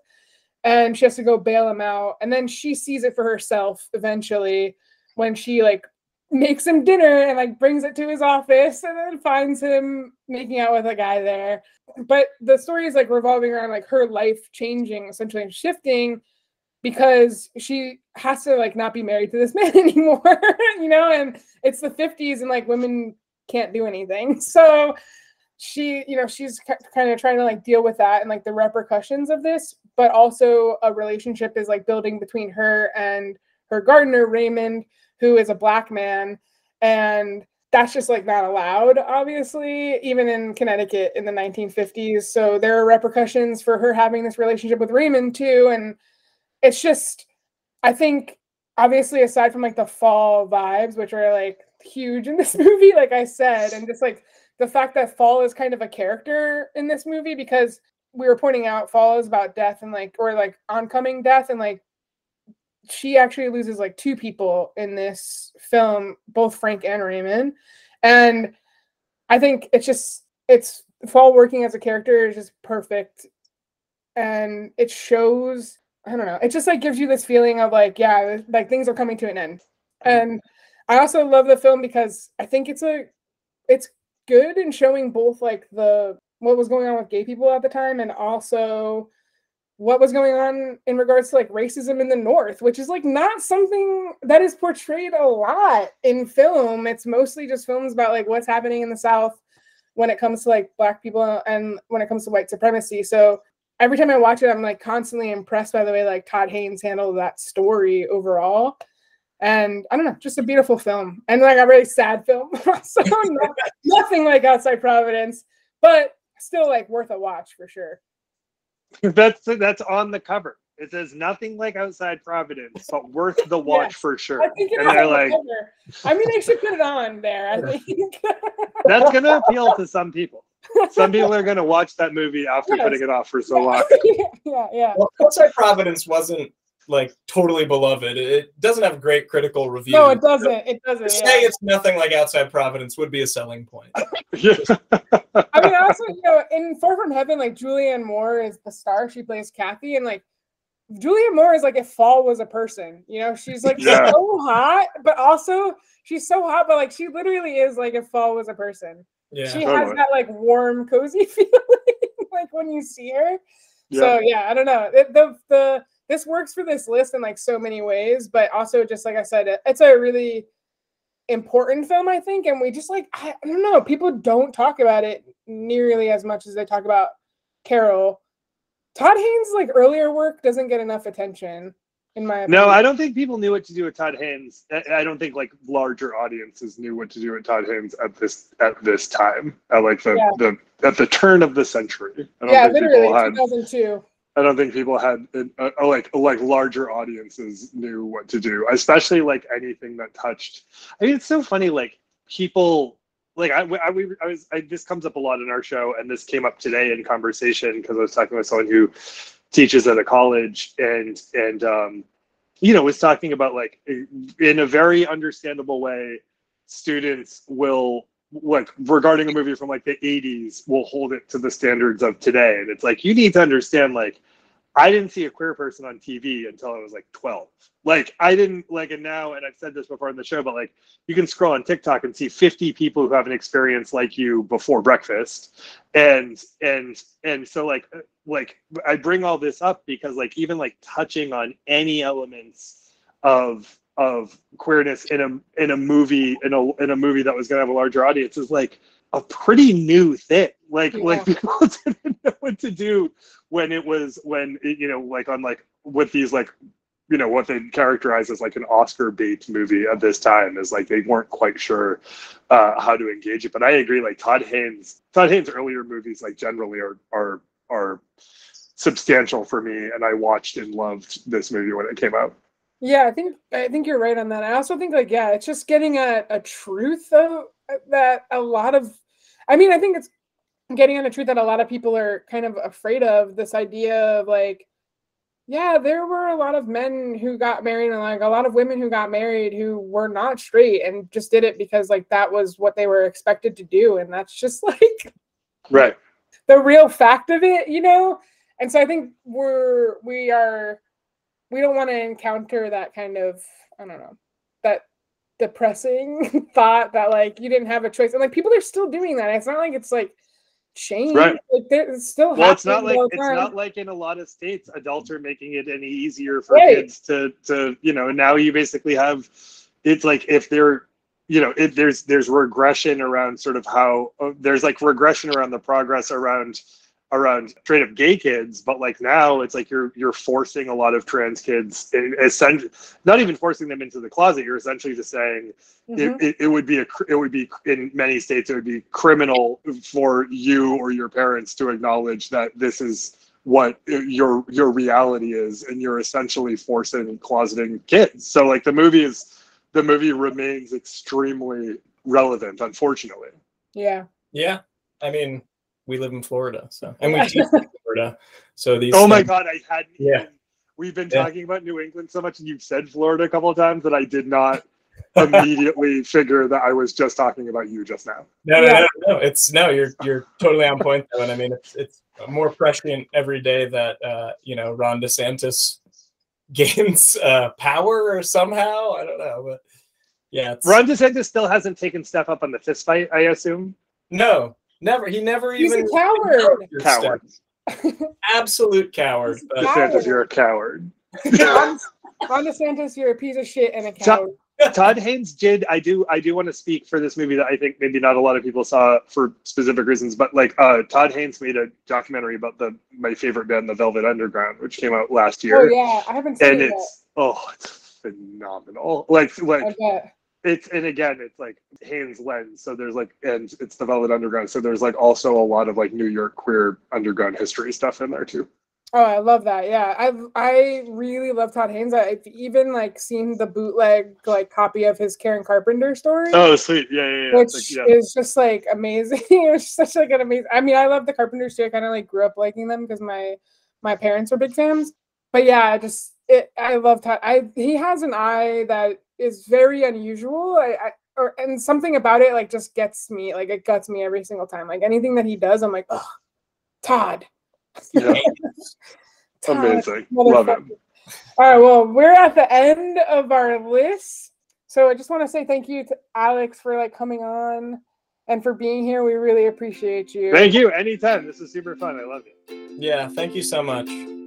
And she has to go bail him out. And then she sees it for herself eventually when she like makes him dinner and like brings it to his office and then finds him making out with a guy there. But the story is like revolving around like her life changing essentially and shifting because she has to like not be married to this man anymore, you know, and it's the fifties and like women can't do anything. So she, you know, she's kind of trying to like deal with that and like the repercussions of this, but also a relationship is like building between her and her gardener, Raymond, who is a black man, and that's just like not allowed, obviously, even in Connecticut in the nineteen fifties. So there are repercussions for her having this relationship with Raymond too. And it's just, I think, obviously, aside from like the fall vibes, which are like huge in this movie, like I said, and just like the fact that fall is kind of a character in this movie, because we were pointing out fall is about death and like, or like oncoming death, and like she actually loses like two people in this film, both Frank and Raymond. And I think it's just, it's fall working as a character is just perfect. And it shows, I don't know, it just like gives you this feeling of like, yeah, like things are coming to an end. And I also love the film because I think it's a, it's good in showing both like the, what was going on with gay people at the time and also what was going on in regards to like racism in the North, which is like not something that is portrayed a lot in film. It's mostly just films about like what's happening in the South when it comes to like black people and when it comes to white supremacy. So every time I watch it, I'm like constantly impressed by the way like Todd Haynes handled that story overall. And I don't know, just a beautiful film and like a really sad film. So not, nothing like Outside Providence, but still like worth a watch for sure. That's that's on the cover. It says nothing like Outside Providence, but worth the watch. Yes, for sure. I think it and they're like, I mean, they should put it on there. I think that's gonna appeal to some people. Some people are gonna watch that movie after yes. putting it off for so yeah. long. yeah, yeah. Well, Outside Providence wasn't like totally beloved. It doesn't have great critical reviews. No, it doesn't. It doesn't. To yeah. say it's nothing like Outside Providence would be a selling point. Yeah. I mean, also, you know, in Far From Heaven, like Julianne Moore is the star. She plays Kathy, and like Julianne Moore is like if fall was a person, you know, she's like yeah. so hot, but also she's so hot, but like she literally is like if fall was a person. Yeah. She totally. has that like warm, cozy feeling like when you see her. Yeah. So yeah, I don't know. It, the the This works for this list in like so many ways, but also just like I said, it's a really important film, I think. And we just like, I don't know, people don't talk about it nearly as much as they talk about Carol. Todd Haynes' like earlier work doesn't get enough attention, in my opinion. No, I don't think people knew what to do with Todd Haynes. I don't think like larger audiences knew what to do with Todd Haynes at this at this time, at like the, yeah. the at the turn of the century. I don't yeah, think literally people had... two thousand two. I don't think people had uh, like like larger audiences knew what to do, especially like anything that touched. I mean, it's so funny. Like people, like I, I, we, I was. I, this comes up a lot in our show, and this came up today in conversation because I was talking with someone who teaches at a college, and and um, you know, was talking about like in a very understandable way students will, like, regarding a movie from like the eighties, will hold it to the standards of today. And it's like, you need to understand, like, I didn't see a queer person on T V until I was like twelve. Like, I didn't, like, and now, and I've said this before on the show, but like, you can scroll on TikTok and see fifty people who have an experience like you before breakfast. And, and, and so like, like I bring all this up because like, even like touching on any elements of, of queerness in a, in a movie, in a, in a movie that was going to have a larger audience is like a pretty new thing. Like, yeah. like people didn't know what to do when it was, when, it, you know, like on like, with these like, you know, what they characterize as like an Oscar bait movie at this time is like, they weren't quite sure uh, how to engage it. But I agree, like Todd Haynes, Todd Haynes' earlier movies, like generally are, are, are substantial for me. And I watched and loved this movie when it came out. Yeah, I think I think you're right on that. I also think like, yeah, it's just getting a, a truth though, that a lot of, I mean, I think it's getting on a truth that a lot of people are kind of afraid of, this idea of like, yeah, there were a lot of men who got married and like a lot of women who got married who were not straight and just did it because like that was what they were expected to do. And that's just like right, the real fact of it, you know? And so I think we're, we are, we don't want to encounter that kind of, I don't know, that depressing thought that like you didn't have a choice. And like people are still doing that. It's not like it's like changed. Right. Like it's still well, it's not like it's time. Not like in a lot of states adults are making it any easier for right. kids to to you know, now you basically have, it's like if they're, you know, if there's there's regression around sort of how uh, there's like regression around the progress around around straight up gay kids, but like now it's like you're you're forcing a lot of trans kids, essentially not even forcing them into the closet, you're essentially just saying mm-hmm. it, it, it would be a it would be in many states it would be criminal for you or your parents to acknowledge that this is what your your reality is, and you're essentially forcing and closeting kids. So like the movie is the movie remains extremely relevant, unfortunately. Yeah. Yeah. I mean, we live in Florida, so and we teach in Florida. So these. Oh my things, God! I hadn't. Yeah. Even, we've been yeah. talking about New England so much, and you've said Florida a couple of times that I did not immediately figure that I was just talking about you just now. No, no, yeah. no, no. It's no. You're you're totally on point though, and I mean it's it's more prescient every day that uh, you know, Ron DeSantis gains uh, power or somehow. I don't know, but yeah, it's, Ron DeSantis still hasn't taken step up on the fist fight, I assume. No. Never, he never He's even. He's a coward. Coward. Absolute coward. But. DeSantis, you're a coward. Ron DeSantis, you're a piece of shit and a coward. Todd, Todd Haynes did. I do. I do want to speak for this movie that I think maybe not a lot of people saw for specific reasons, but like uh, Todd Haynes made a documentary about the my favorite band, The Velvet Underground, which came out last year. Oh yeah, I haven't seen and it. And it's yet. oh, it's phenomenal. Like like. Okay. It's, and again, it's like Haynes' lens. So there's like, and it's the Velvet Underground. So there's like also a lot of like New York queer underground history stuff in there too. Oh, I love that. Yeah. I I really love Todd Haynes. I've even like seen the bootleg like copy of his Karen Carpenter story. Oh, sweet. Yeah, yeah, yeah. Which like, yeah. is just like amazing. It's such like an amazing, I mean, I love the Carpenters too. I kind of like grew up liking them because my, my parents were big fans. But yeah, I just, it, I love Todd. I, he has an eye that is very unusual, I, I or and something about it like just gets me, like it guts me every single time. Like anything that he does, I'm like, oh, Todd. Yeah. Todd, amazing, love it. All right, well, we're at the end of our list, so I just want to say thank you to Alex for like coming on and for being here. We really appreciate you. Thank you. Anytime. This is super fun. I love it. Yeah. Thank you so much.